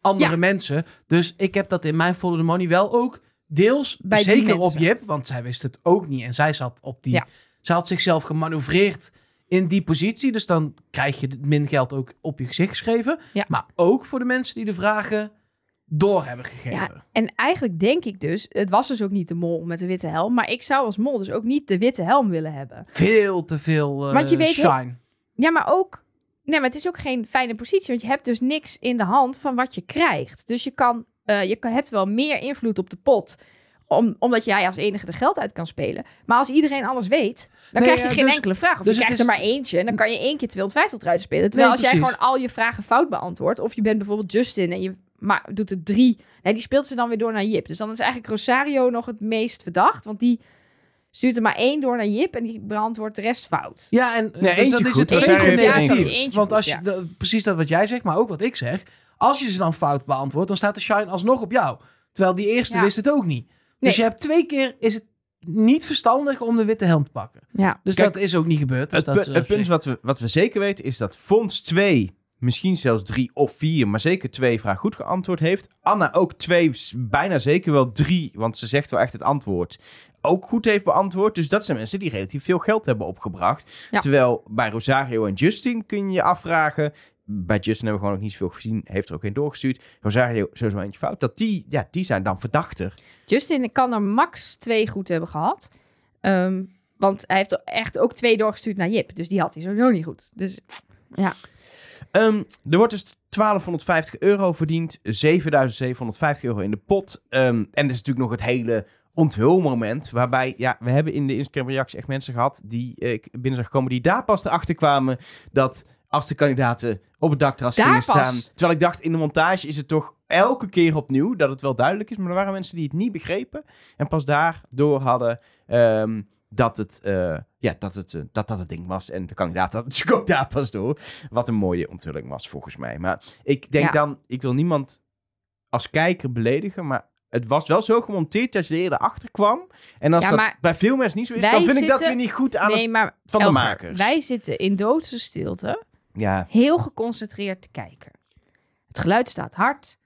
andere ja. mensen. Dus ik heb dat in mijn Follow the Money wel ook deels. Bij zeker op Jip, want zij wist het ook niet. En zij zat op die... Ja. Ze had zichzelf gemanoeuvreerd in die positie. Dus dan krijg je min geld ook op je gezicht geschreven. Ja. Maar ook voor de mensen die de vragen door hebben gegeven. Ja, en eigenlijk denk ik dus... Het was dus ook niet de mol met de witte helm. Maar ik zou als mol dus ook niet de witte helm willen hebben. Veel te veel uh, want je weet, shine. Ja, maar ook... Nee, maar het is ook geen fijne positie. Want je hebt dus niks in de hand van wat je krijgt. Dus je, kan, uh, je hebt wel meer invloed op de pot... Om, omdat jij als enige de geld uit kan spelen. Maar als iedereen alles weet, dan nee, krijg je geen dus, enkele vraag. Of dus je krijgt is... er maar eentje en dan kan je één keer tweehonderdvijftig eruit spelen. Terwijl nee, als precies. jij gewoon al je vragen fout beantwoordt... of je bent bijvoorbeeld Justin en je maar doet er drie... Nee, die speelt ze dan weer door naar Jip. Dus dan is eigenlijk Rosario nog het meest verdacht. Want die stuurt er maar één door naar Jip... en die beantwoordt de rest fout. Ja, en nee, dus dat is het tweede. Want als je, ja. de, precies dat wat jij zegt, maar ook wat ik zeg... als je ze dan fout beantwoordt, dan staat de shine alsnog op jou. Terwijl die eerste ja. wist het ook niet. Nee. Dus je hebt twee keer, is het niet verstandig om de witte helm te pakken. Ja. Dus kijk, dat is ook niet gebeurd. Dus het dat pu- is het punt wat we, wat we zeker weten is dat Fons twee, misschien zelfs drie of vier, maar zeker twee vragen goed geantwoord heeft. Anna ook twee, bijna zeker wel drie, want ze zegt wel echt het antwoord. Ook goed heeft beantwoord. Dus dat zijn mensen die relatief veel geld hebben opgebracht. Ja. Terwijl bij Rosario en Justin kun je je afvragen... Bij Justin hebben we gewoon ook niet zoveel gezien. Heeft er ook geen doorgestuurd. Rosario, sowieso eentje fout. Dat die, ja, die zijn dan verdachter. Justin kan er max twee goed hebben gehad. Um, want hij heeft er echt ook twee doorgestuurd naar Jip. Dus die had hij sowieso niet goed. Dus, ja. Um, er wordt dus twaalfhonderdvijftig euro verdiend. zevenduizend zevenhonderdvijftig euro in de pot. Um, en dat is natuurlijk nog het hele... onthulmoment, waarbij, ja, we hebben in de Instagram-reactie echt mensen gehad die eh, binnen zijn gekomen, die daar pas erachter kwamen dat als de kandidaten op het dakterras daar gingen pas. staan, terwijl ik dacht, in de montage is het toch elke keer opnieuw dat het wel duidelijk is, maar er waren mensen die het niet begrepen en pas daardoor hadden um, dat het, uh, ja, dat het, uh, dat dat het ding was en de kandidaat had het ook daar pas door. Wat een mooie onthulling was, volgens mij. Maar ik denk ja. dan, ik wil niemand als kijker beledigen, maar het was wel zo gemonteerd dat je er eerder achter kwam. En als ja, dat bij veel mensen niet zo is, dan vind zitten, ik dat weer niet goed aan nee, het, maar, van Elger, de makers. Wij zitten in doodse stilte, ja. heel geconcentreerd te kijken. Het geluid staat hard.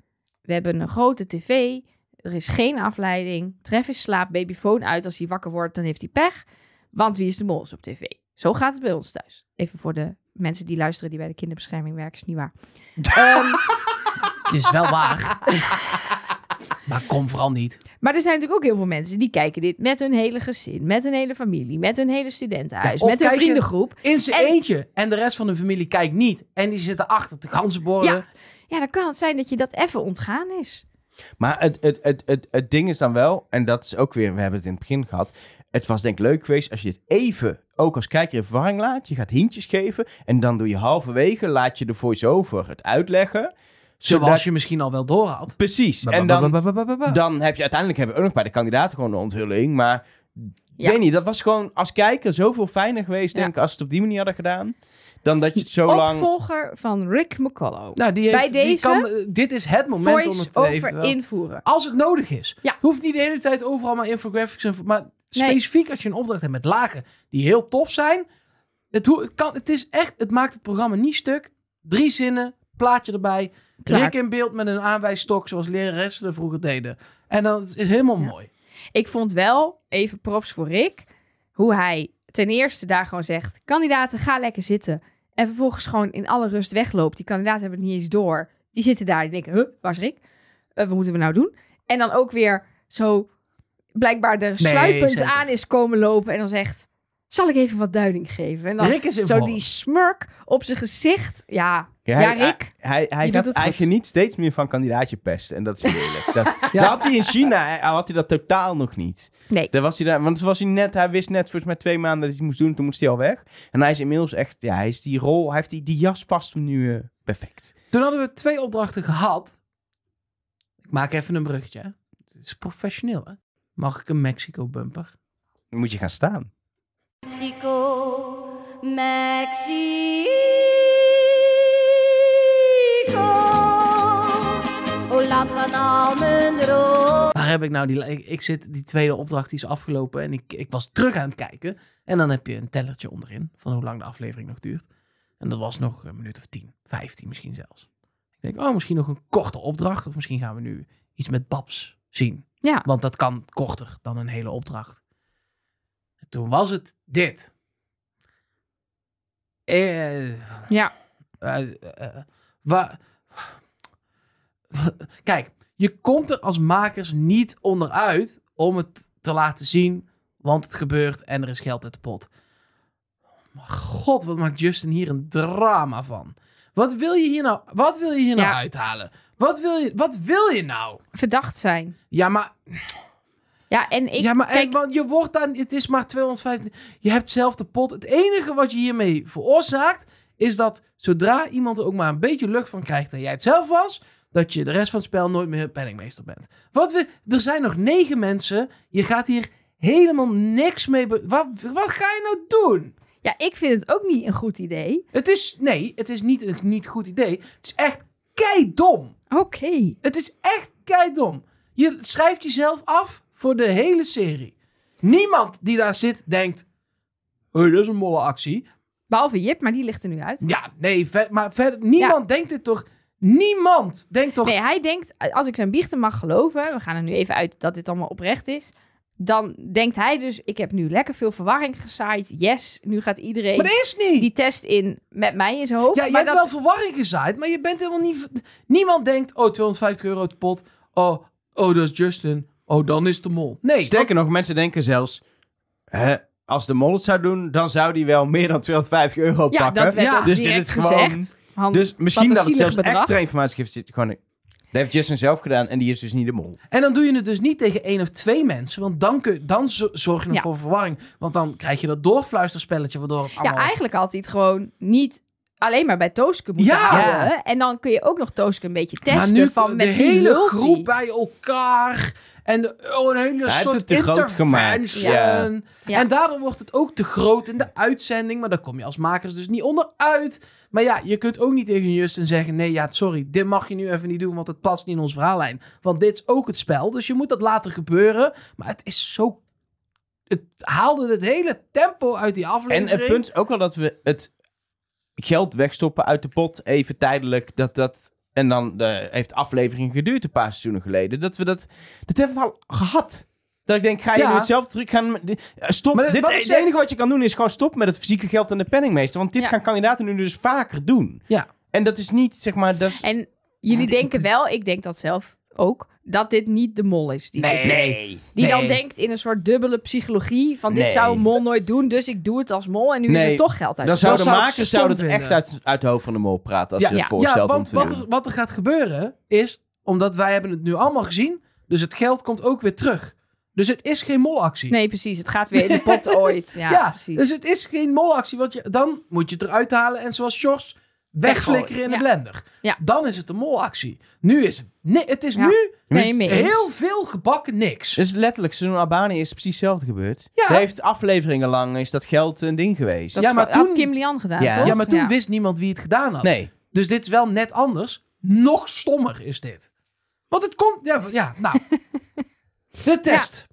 We hebben een grote tv. Er is geen afleiding. Travis slaapt babyfoon uit. Als hij wakker wordt, dan heeft hij pech. Want Wie is de Mol op tv. Zo gaat het bij ons thuis. Even voor de mensen die luisteren die bij de kinderbescherming werken, is niet waar. um, het is wel waar. Maar kom vooral niet. Maar er zijn natuurlijk ook heel veel mensen die kijken dit met hun hele gezin, met hun hele familie, met hun hele studentenhuis, ja, met hun vriendengroep. In zijn en... eentje. En de rest van hun familie kijkt niet. En die zitten achter de ganzenborden. Ja. ja, dan kan het zijn dat je dat even ontgaan is. Maar het, het, het, het, het ding is dan wel, en dat is ook weer, we hebben het in het begin gehad. Het was denk ik leuk geweest als je het even, ook als kijker in verwarring laat. Je gaat hintjes geven en dan doe je halverwege, laat je de voice-over het uitleggen. Zoals zodat... je misschien al wel door had. Precies. En dan, dan heb je uiteindelijk hebben we ook nog bij de kandidaten gewoon een onthulling. Maar ja. weet niet, dat was gewoon als kijker zoveel fijner geweest, ja. denk ik, als ze het op die manier hadden gedaan. Dan dat je het zo lang... Opvolger van Rick McCullough. Nou, die heeft, bij deze die kan, uh, dit is het moment om het te even invoeren. Als het nodig is. Ja. Hoeft niet de hele tijd overal maar infographics en... Maar specifiek nee. als je een opdracht hebt met lagen die heel tof zijn. Het, ho- kan, het, is echt, het maakt het programma niet stuk. Drie zinnen, plaatje erbij. Klaar. Rick in beeld met een aanwijsstok zoals leraressen er vroeger deden. En dat is helemaal ja. mooi. Ik vond wel, even props voor Rick, hoe hij ten eerste daar gewoon zegt... kandidaten, ga lekker zitten. En vervolgens gewoon in alle rust wegloopt. Die kandidaten hebben het niet eens door. Die zitten daar en denken, huh, waar is Rick? Uh, wat moeten we nou doen? En dan ook weer zo blijkbaar de nee, sluipend zeker. aan is komen lopen. En dan zegt, zal ik even wat duiding geven? En dan Rick is in zo vorm. Die smurk op zijn gezicht. Ja, ja, hij, ja Rick. Hij, hij gaat eigenlijk niet steeds meer van kandidaatje pesten. En dat is heerlijk. dat, ja. dat had hij in China, hij, had hij dat totaal nog niet. Nee. Daar was hij daar, want was hij, net, hij wist net volgens mij twee maanden dat hij het moest doen. Toen moest hij al weg. En hij is inmiddels echt, ja, hij is die rol, hij heeft die, die jas past hem nu uh, perfect. Toen hadden we twee opdrachten gehad. Ik maak even een bruggetje. Het is professioneel, hè? Mag ik een Mexico bumper? Dan moet je gaan staan. Mexico, Mexico, o land van al mijn rood. Waar heb ik nou die... Ik, ik zit, die tweede opdracht die is afgelopen en ik, ik was terug aan het kijken. En dan heb je een tellertje onderin van hoe lang de aflevering nog duurt. En dat was nog een minuut of tien, vijftien misschien zelfs. Ik denk, oh, misschien nog een korte opdracht. Of misschien gaan we nu iets met babs zien. Ja. Want dat kan korter dan een hele opdracht. Toen was het dit. Eh, ja. Eh, eh, wa, kijk, je komt er als makers niet onderuit om het te laten zien, want het gebeurt en er is geld uit de pot. Maar god, wat maakt Justin hier een drama van? Wat wil je hier nou? Wat wil je hier ja. nou uithalen? Wat wil je? Wat wil je nou? Verdacht zijn. Ja, maar. Ja, en ik... Ja, maar kijk, en, want je wordt dan... Het is maar tweehonderdvijftig... Je hebt zelf de pot. Het enige wat je hiermee veroorzaakt... is dat zodra iemand er ook maar een beetje lucht van krijgt... dat jij het zelf was... dat je de rest van het spel nooit meer penningmeester bent. Wat we... Er zijn nog negen mensen. Je gaat hier helemaal niks mee... Be- wat, wat ga je nou doen? Ja, ik vind het ook niet een goed idee. Het is... Nee, het is niet een niet goed idee. Het is echt keidom. Oké. Okay. Het is echt keidom. Je schrijft jezelf af... Voor de hele serie. Niemand die daar zit denkt... Hé, dat is een molle actie. Behalve Jip, maar die ligt er nu uit. Ja, nee, ver, maar verder... Niemand ja. denkt dit toch... Niemand denkt toch... Nee, hij denkt... Als ik zijn biechten mag geloven... We gaan er nu even uit dat dit allemaal oprecht is. Dan denkt hij dus... Ik heb nu lekker veel verwarring gezaaid. Yes, nu gaat iedereen... Maar dat is niet! Die test in met mij in zijn hoofd. Ja, je maar hebt dat... wel verwarring gezaaid. Maar je bent helemaal niet... Niemand denkt... Oh, tweehonderdvijftig euro te pot. Oh, oh, dat is Justin... Oh, dan is de mol. Nee. Sterker nog, mensen denken zelfs... Hè, als de mol het zou doen, dan zou die wel meer dan tweehonderdvijftig euro ja, pakken. Dat werd ja, dus dit is gewoon. Hand, dus misschien dat het zelfs bedrag. Extra informatie geeft. Zit, gewoon, dat heeft Justin zelf gedaan en die is dus niet de mol. En dan doe je het dus niet tegen één of twee mensen. Want dan, kun, dan zorg je nog ja. voor verwarring. Want dan krijg je dat doorfluisterspelletje waardoor het allemaal... Ja, eigenlijk had hij het gewoon niet... alleen maar bij Tooske moeten ja. houden. En dan kun je ook nog Tooske een beetje testen. Nu, van met de hele groep bij elkaar. En de, oh, een hele ja, soort intervention. Ja. Ja. En daarom wordt het ook te groot in de uitzending. Maar daar kom je als makers dus niet onderuit. Maar ja, je kunt ook niet tegen Justin zeggen... nee, ja, sorry, dit mag je nu even niet doen... want het past niet in ons verhaallijn. Want dit is ook het spel, dus je moet dat laten gebeuren. Maar het is zo... Het haalde het hele tempo uit die aflevering. En het punt is ook wel dat we het... geld wegstoppen uit de pot, even tijdelijk, dat dat... En dan uh, heeft aflevering geduurd een paar seizoenen geleden. Dat we dat... Dat hebben we al gehad. Dat ik denk, ga je ja. nu hetzelfde truc gaan... Stop. Maar dit, dit, het zeg... enige wat je kan doen is gewoon stoppen met het fysieke geld en de penningmeester. Want dit ja. gaan kandidaten nu dus vaker doen. Ja. En dat is niet, zeg maar... Dat is... En jullie ja, denken dit... wel, ik denk dat zelf ook... dat dit niet de mol is. Die nee, nee. Die nee. dan denkt in een soort dubbele psychologie... van dit nee. zou een mol nooit doen, dus ik doe het als mol... en nu nee. is er toch geld uit. Dan zou de makers zouden het echt uit, uit de hoofd van de mol praten... als ja, ze ja. het voorstelt ja, want, om te wat doen. Er, wat er gaat gebeuren is... omdat wij hebben het nu allemaal gezien... dus het geld komt ook weer terug... Dus het is geen molactie. Nee, precies. Het gaat weer in de pot ooit. Ja, ja, precies. Dus het is geen molactie. Want je, dan moet je het eruit halen. En zoals Sjors, wegflikkeren in ja. de blender. Ja. Dan is het een molactie. Nu is het... Nee, het is ja. nu nee, is heel veel gebakken niks. Dus letterlijk, toen Albanië is precies hetzelfde gebeurd. Ja. Daar heeft afleveringen lang is dat geld een ding geweest. Dat ja, maar toen, had Kim Lian gedaan, ja. toch? Ja, maar toen ja. wist niemand wie het gedaan had. Nee. Dus dit is wel net anders. Nog stommer is dit. Want het komt... Ja, ja nou... De test.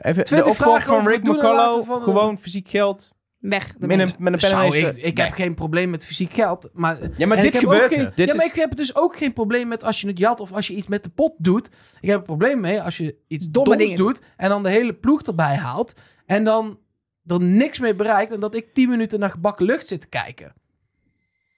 Ja. Even de opvolg van Rick McCullough. Van gewoon de... fysiek geld. Weg. Met een, met een Zou, ik ik nee. heb geen probleem met fysiek geld. Maar, ja, maar dit gebeurt geen, dit Ja, maar is... ik heb dus ook geen probleem met als je het jat of als je iets met de pot doet. Ik heb een probleem mee als je iets domme doms dingen doet en dan de hele ploeg erbij haalt. En dan er niks mee bereikt en dat ik tien minuten naar gebakken lucht zit te kijken.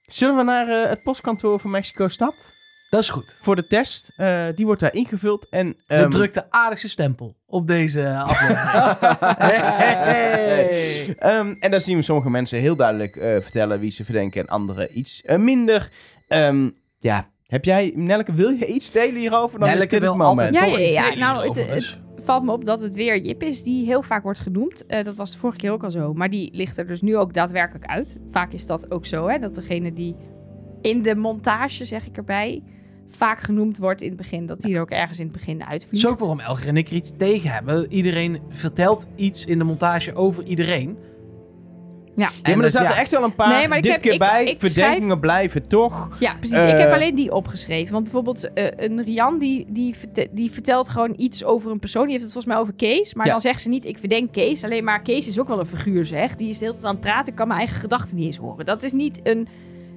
Zullen we naar uh, het postkantoor van Mexico-stad? Dat is goed. Voor de test, uh, die wordt daar ingevuld. En um... dat drukt de aardigste stempel op deze aflevering. hey. um, en dan zien we sommige mensen heel duidelijk uh, vertellen wie ze verdenken en anderen iets uh, minder. Um, ja, heb jij, Nelleke, wil je iets delen hierover? Dan Nelleke is dit wil het moment. Altijd ja, ja, ja, ja. Nou, het, het valt me op dat het weer Jip is die heel vaak wordt genoemd. Uh, dat was de vorige keer ook al zo. Maar die ligt er dus nu ook daadwerkelijk uit. Vaak is dat ook zo, hè, dat degene die in de montage, zeg ik erbij... vaak genoemd wordt in het begin. Dat die er ook ergens in het begin uitvliegt. Zo waarom Elger en ik er iets tegen hebben. Iedereen vertelt iets in de montage over iedereen. Ja, ja maar er zaten ja. echt wel een paar nee, maar dit heb, keer ik, bij. Ik verdenkingen schrijf... blijven toch. Ja, precies. Uh, ik heb alleen die opgeschreven. Want bijvoorbeeld uh, een Rian die, die, die vertelt gewoon iets over een persoon. Die heeft het volgens mij over Kees. Maar ja. dan zegt ze niet, ik verdenk Kees. Alleen maar Kees is ook wel een figuur, zeg. Die is de hele tijd aan het praten. Ik kan mijn eigen gedachten niet eens horen. Dat is niet een...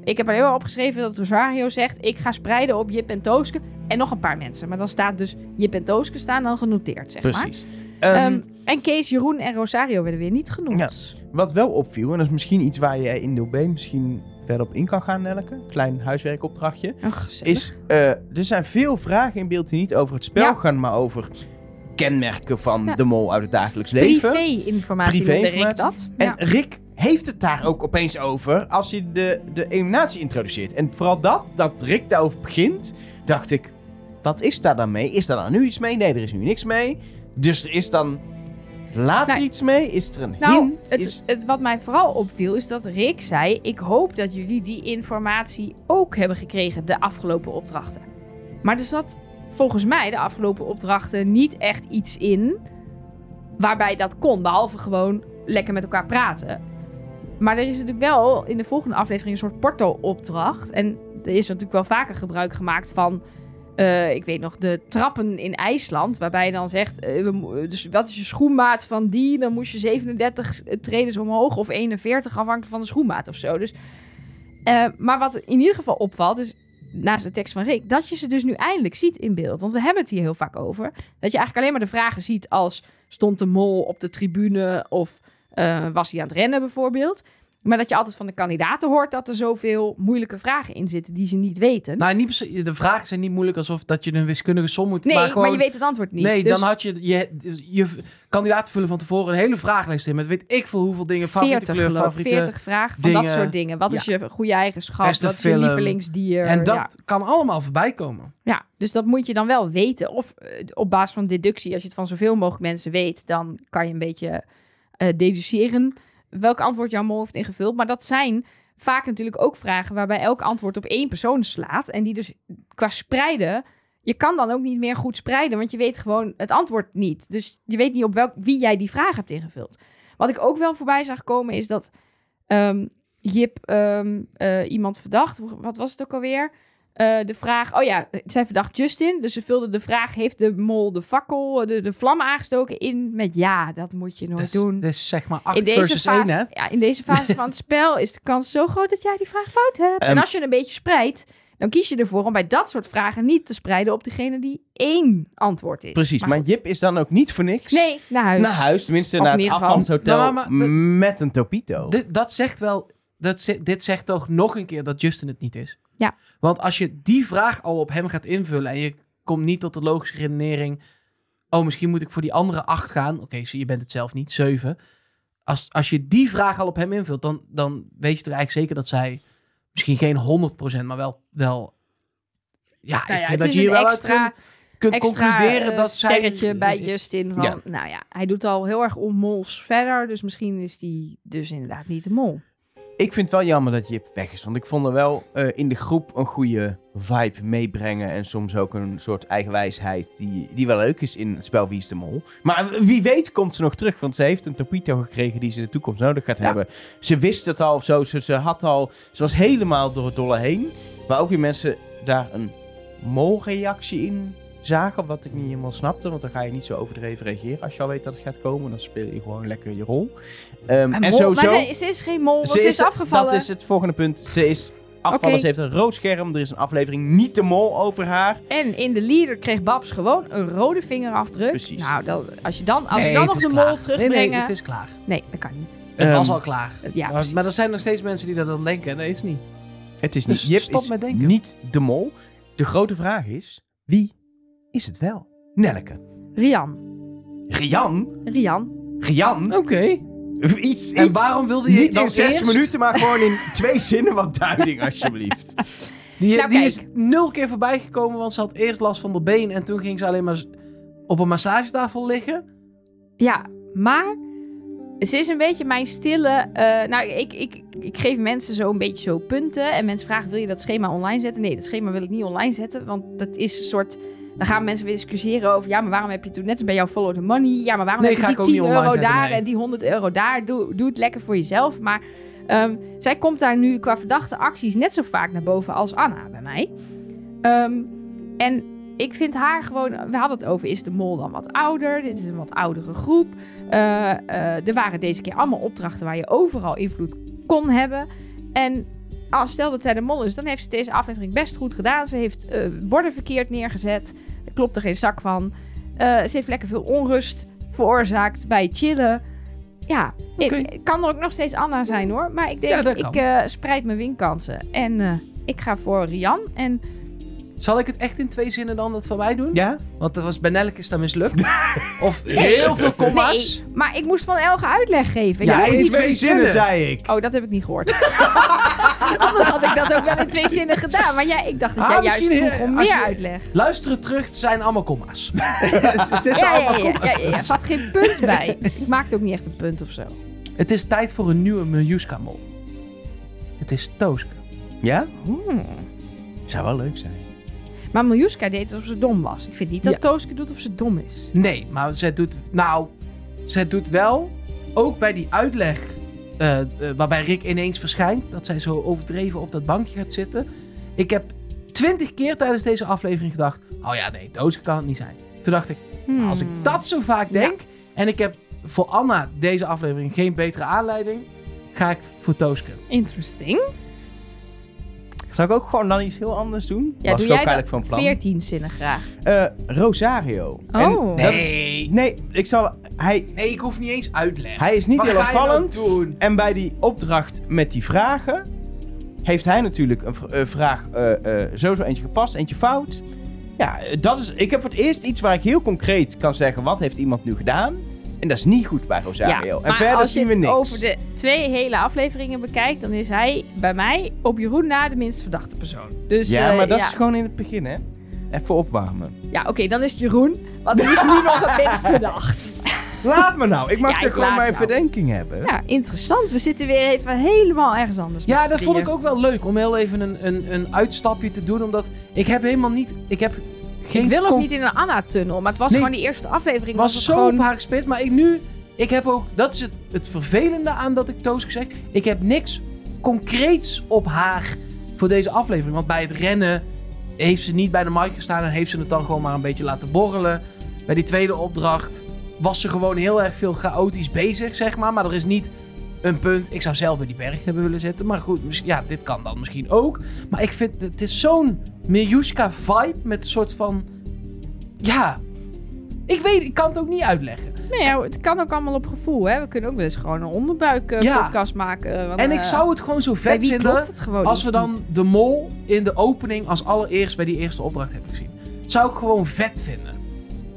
Ik heb alleen maar opgeschreven dat Rosario zegt... ik ga spreiden op Jip en Tooske en nog een paar mensen. Maar dan staat dus Jip en Tooske staan dan genoteerd, zeg Precies. maar. Precies. Um, um, en Kees, Jeroen en Rosario werden weer niet genoemd. Ja, wat wel opviel, en dat is misschien iets waar je in deel B... misschien verder op in kan gaan, Nelleke. Klein huiswerkopdrachtje. Ach, is, uh, er zijn veel vragen in beeld die niet over het spel ja. gaan... maar over kenmerken van ja. de mol uit het dagelijks leven. Privé-informatie noemde Rick dat. En ja. Rick... heeft het daar ook opeens over als je de, de eliminatie introduceert. En vooral dat, dat Rick daarover begint, dacht ik, wat is daar dan mee? Is daar dan nu iets mee? Nee, er is nu niks mee. Dus er is dan later nou, iets mee? Is er een nou, hint? Het, is... het, wat mij vooral opviel is dat Rick zei, ik hoop dat jullie die informatie ook hebben gekregen de afgelopen opdrachten. Maar er zat volgens mij de afgelopen opdrachten niet echt iets in waarbij dat kon, behalve gewoon lekker met elkaar praten. Maar er is natuurlijk wel in de volgende aflevering een soort porto-opdracht. En er is natuurlijk wel vaker gebruik gemaakt van... Uh, ik weet nog, de trappen in IJsland. Waarbij je dan zegt, uh, dus wat is je schoenmaat van die? Dan moest je zevenendertig tredes omhoog of eenenveertig afhankelijk van de schoenmaat of zo. Dus, uh, maar wat in ieder geval opvalt is, naast de tekst van Rick... dat je ze dus nu eindelijk ziet in beeld. Want we hebben het hier heel vaak over. Dat je eigenlijk alleen maar de vragen ziet als... stond de mol op de tribune of... Uh, was hij aan het rennen bijvoorbeeld. Maar dat je altijd van de kandidaten hoort... dat er zoveel moeilijke vragen in zitten... die ze niet weten. Nou, niet, de vragen zijn niet moeilijk... alsof dat je een wiskundige som moet... Nee, maar, gewoon, maar je weet het antwoord niet. Nee, dus... dan had je... Je, je kandidaten vullen van tevoren een hele vragenlijst in... met weet ik veel hoeveel dingen... favoriete veertig, kleur, geloof, favoriete veertig vragen van dingen, dat soort dingen. Wat ja. is je goede eigenschap? Beste wat film, is je lievelingsdier? En dat ja. kan allemaal voorbij komen. Ja, dus dat moet je dan wel weten. Of uh, op basis van deductie... als je het van zoveel mogelijk mensen weet... dan kan je een beetje... Uh, deduceren welk antwoord jouw mol heeft ingevuld. Maar dat zijn vaak natuurlijk ook vragen... waarbij elk antwoord op één persoon slaat... en die dus qua spreiden... je kan dan ook niet meer goed spreiden... want je weet gewoon het antwoord niet. Dus je weet niet op welk, wie jij die vraag hebt ingevuld. Wat ik ook wel voorbij zag komen... is dat um, Jip um, uh, iemand verdacht... wat was het ook alweer... Uh, de vraag, oh ja, zij verdacht Justin. Dus ze vulde de vraag, heeft de mol de fakkel, de, de vlam aangestoken in met ja, dat moet je nooit dus, doen. Dus zeg maar acht versus fase, één, hè? Ja, in deze fase van het spel is de kans zo groot dat jij die vraag fout hebt. Um, en als je een beetje spreidt, dan kies je ervoor om bij dat soort vragen niet te spreiden op degene die één antwoord is. Precies, maar, maar Jip is dan ook niet voor niks. Nee, naar huis. Naar huis, tenminste of naar het afvalshotel nou, maar, maar, met een topito. D- dat zegt wel, dat z- dit zegt toch nog een keer dat Justin het niet is. Ja. Want als je die vraag al op hem gaat invullen en je komt niet tot de logische redenering, oh, misschien moet ik voor die andere acht gaan. Oké, okay, je bent het zelf niet, zeven. Als, als je die vraag al op hem invult, dan, dan weet je toch eigenlijk zeker dat zij misschien geen honderd procent, maar wel... wel ja, nou ja, ik vind dat je hier wel extra, uit kunt, kunt extra concluderen uh, dat zij... sterretje bij Justin van, ja. nou ja, hij doet al heel erg om mols verder, dus misschien is die dus inderdaad niet de mol. Ik vind het wel jammer dat Jip weg is, want ik vond er wel uh, in de groep een goede vibe meebrengen en soms ook een soort eigenwijsheid die, die wel leuk is in het spel Wie is de Mol. Maar wie weet komt ze nog terug, want ze heeft een topito gekregen die ze in de toekomst nodig gaat ja. hebben. Ze wist het al of zo, ze, ze had al, ze was helemaal door het dolle heen, maar ook weer mensen daar een molreactie in zagen, wat ik niet helemaal snapte, want dan ga je niet zo overdreven reageren als je al weet dat het gaat komen. Dan speel je gewoon lekker je rol. Um, en zo, maar nee, ze is geen mol, want ze, ze is afgevallen. Dat is het volgende punt. Ze is afgevallen, okay. Ze heeft een rood scherm. Er is een aflevering niet de mol over haar. En in de leader kreeg Babs gewoon een rode vingerafdruk. Precies. Nou, dan, als je dan, als nee, dan nog de klaar. mol terugbrengen... Nee, nee, het is klaar. Nee, dat kan niet. Het um, was al klaar. Ja, maar, maar er zijn nog steeds mensen die dat dan denken. Nee, het is niet. Het is niet. Dus Jip stop is met denken. Niet de mol. De grote vraag is, wie is het wel? Nelleke. Rian. Rian? Rian. Rian? Oké. Okay. Iets, iets. En waarom wilde je niet in zes eerst? minuten, maar gewoon in twee zinnen wat duiding, alsjeblieft. Die, nou, die is nul keer voorbij gekomen, want ze had eerst last van de been en toen ging ze alleen maar op een massagetafel liggen. Ja, maar ze is een beetje mijn stille... Uh, nou, ik, ik, ik geef mensen zo een beetje zo punten en mensen vragen, wil je dat schema online zetten? Nee, dat schema wil ik niet online zetten, want dat is een soort... Dan gaan mensen weer discussiëren over... ja, maar waarom heb je toen net bij jou follow the money? Ja, maar waarom nee, heb je die tien euro zetten, daar nee. en die honderd euro daar? Doe, doe het lekker voor jezelf. Maar um, zij komt daar nu qua verdachte acties net zo vaak naar boven als Anna bij mij. Um, en ik vind haar gewoon... We hadden het over, is de mol dan wat ouder? Dit is een wat oudere groep. Uh, uh, er waren deze keer allemaal opdrachten waar je overal invloed kon hebben. En... Oh, stel dat zij de mol is, dan heeft ze deze aflevering best goed gedaan. Ze heeft uh, borden verkeerd neergezet. Er klopt er geen zak van. Uh, ze heeft lekker veel onrust veroorzaakt bij chillen. Ja, okay. ik, ik kan er ook nog steeds Anna zijn hoor. Maar ik denk, ja, ik uh, spreid mijn winkansen. En uh, ik ga voor Rian. En... Zal ik het echt in twee zinnen dan dat van mij doen? Ja. Want dat was bij Nelleke is dat mislukt. Of heel nee, veel comma's. Nee, maar ik moest van Elge uitleg geven. Ja, in twee zinnen zei ik. Oh, dat heb ik niet gehoord. Anders had ik dat ook wel in twee zinnen gedaan. Maar jij, ik dacht dat ah, jij juist vroeg om meer uitleg. Luisteren terug, het zijn allemaal comma's. Ze zitten ja, allemaal ja, ja, comma's. Ja, ja, er zat geen punt bij. Ik maakte ook niet echt een punt of zo. Het is tijd voor een nieuwe Miljuska-mol. Het is Tooske. Ja? Hmm. Zou wel leuk zijn. Maar Miljuska deed alsof ze dom was. Ik vind niet dat ja. Tooske doet of ze dom is. Nee, maar ze doet... Nou, ze doet wel... Ook bij die uitleg... Uh, uh, waarbij Rick ineens verschijnt... dat zij zo overdreven op dat bankje gaat zitten. Ik heb twintig keer tijdens deze aflevering gedacht... Oh ja, nee, Tooske kan het niet zijn. Toen dacht ik... Hmm. Als ik dat zo vaak denk... Ja. En ik heb voor Anna deze aflevering geen betere aanleiding... Ga ik voor Tooske. Interesting. Zou ik ook gewoon dan iets heel anders doen? Ja, was doe ik ook eigenlijk van plan. veertien zinnen graag. Uh, Rosario. Oh. Nee. Is, nee, ik zal... Hij, nee, ik hoef niet eens uitleg. Hij is niet heel opvallend. En bij die opdracht met die vragen... heeft hij natuurlijk een v- uh, vraag uh, uh, sowieso eentje gepast, eentje fout. Ja, dat is... Ik heb voor het eerst iets waar ik heel concreet kan zeggen... wat heeft iemand nu gedaan... En dat is niet goed bij Rosario. Ja, en verder zien we niks. Maar als je het over de twee hele afleveringen bekijkt... dan is hij bij mij op Jeroen na de minst verdachte persoon. Dus, ja, uh, maar dat ja. is gewoon in het begin, hè? Even opwarmen. Ja, oké, okay, dan is het Jeroen. Want die is nu nog het minst verdacht. Laat me nou. Ik mag ja, er gewoon mijn jou. verdenking hebben. Ja, interessant. We zitten weer even helemaal ergens anders. Ja, dat vond ik ook wel leuk. Om heel even een, een, een uitstapje te doen. Omdat ik heb helemaal niet... Ik heb... Geen ik wil ook kom- niet in een Anna-tunnel, maar het was nee, gewoon die eerste aflevering. Was het was zo gewoon... op haar gespeeld, maar ik nu... Ik heb ook... Dat is het, het vervelende aan dat ik Tooske zeg. Ik heb niks concreets op haar voor deze aflevering. Want bij het rennen heeft ze niet bij de markt gestaan... en heeft ze het dan gewoon maar een beetje laten borrelen. Bij die tweede opdracht was ze gewoon heel erg veel chaotisch bezig, zeg maar. Maar er is niet een punt. Ik zou zelf bij die berg hebben willen zetten. Maar goed, ja, dit kan dan misschien ook. Maar ik vind, het is zo'n Miljuska-vibe met een soort van... Ja, ik weet, ik kan het ook niet uitleggen. Nee, het kan ook allemaal op gevoel, hè. We kunnen ook wel eens gewoon een onderbuikpodcast ja. maken. Want, en ik uh, zou het gewoon zo vet vinden als we dan niet. de mol in de opening als allereerst bij die eerste opdracht hebben gezien. Dat zou ik gewoon vet vinden.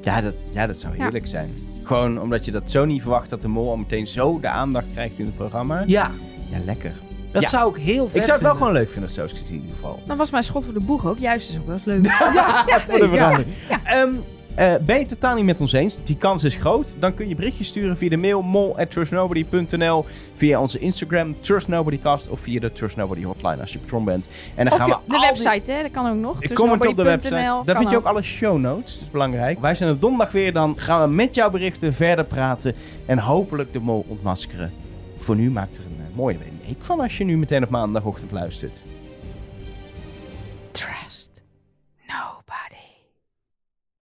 Ja, dat, ja, dat zou heerlijk ja. zijn. Gewoon omdat je dat zo niet verwacht dat de mol al meteen zo de aandacht krijgt in het programma. Ja. Ja, lekker. Dat ja. zou ik heel vet vinden. Ik zou het wel gewoon leuk vinden, zoals ik het in ieder geval. Dan was mijn schot voor de boeg ook. Juist is ook wel eens leuk. ja, ja, voor de verandering. Ja, ja. Um, Uh, ben je het totaal niet met ons eens? Die kans is groot. Dan kun je berichtjes sturen via de mail mol at trustnobody punt n l, via onze Instagram trustnobodycast of via de Trustnobody hotline als je patron bent. En dan of gaan we de website, die... hè? Dat kan ook nog. Comment op de website. Daar vind je ook alle show notes. Dat is belangrijk. Wij zijn er donderdag weer. Dan gaan we met jouw berichten verder praten en hopelijk de mol ontmaskeren. Voor nu maakt er een uh, mooie week van als je nu meteen op maandagochtend luistert.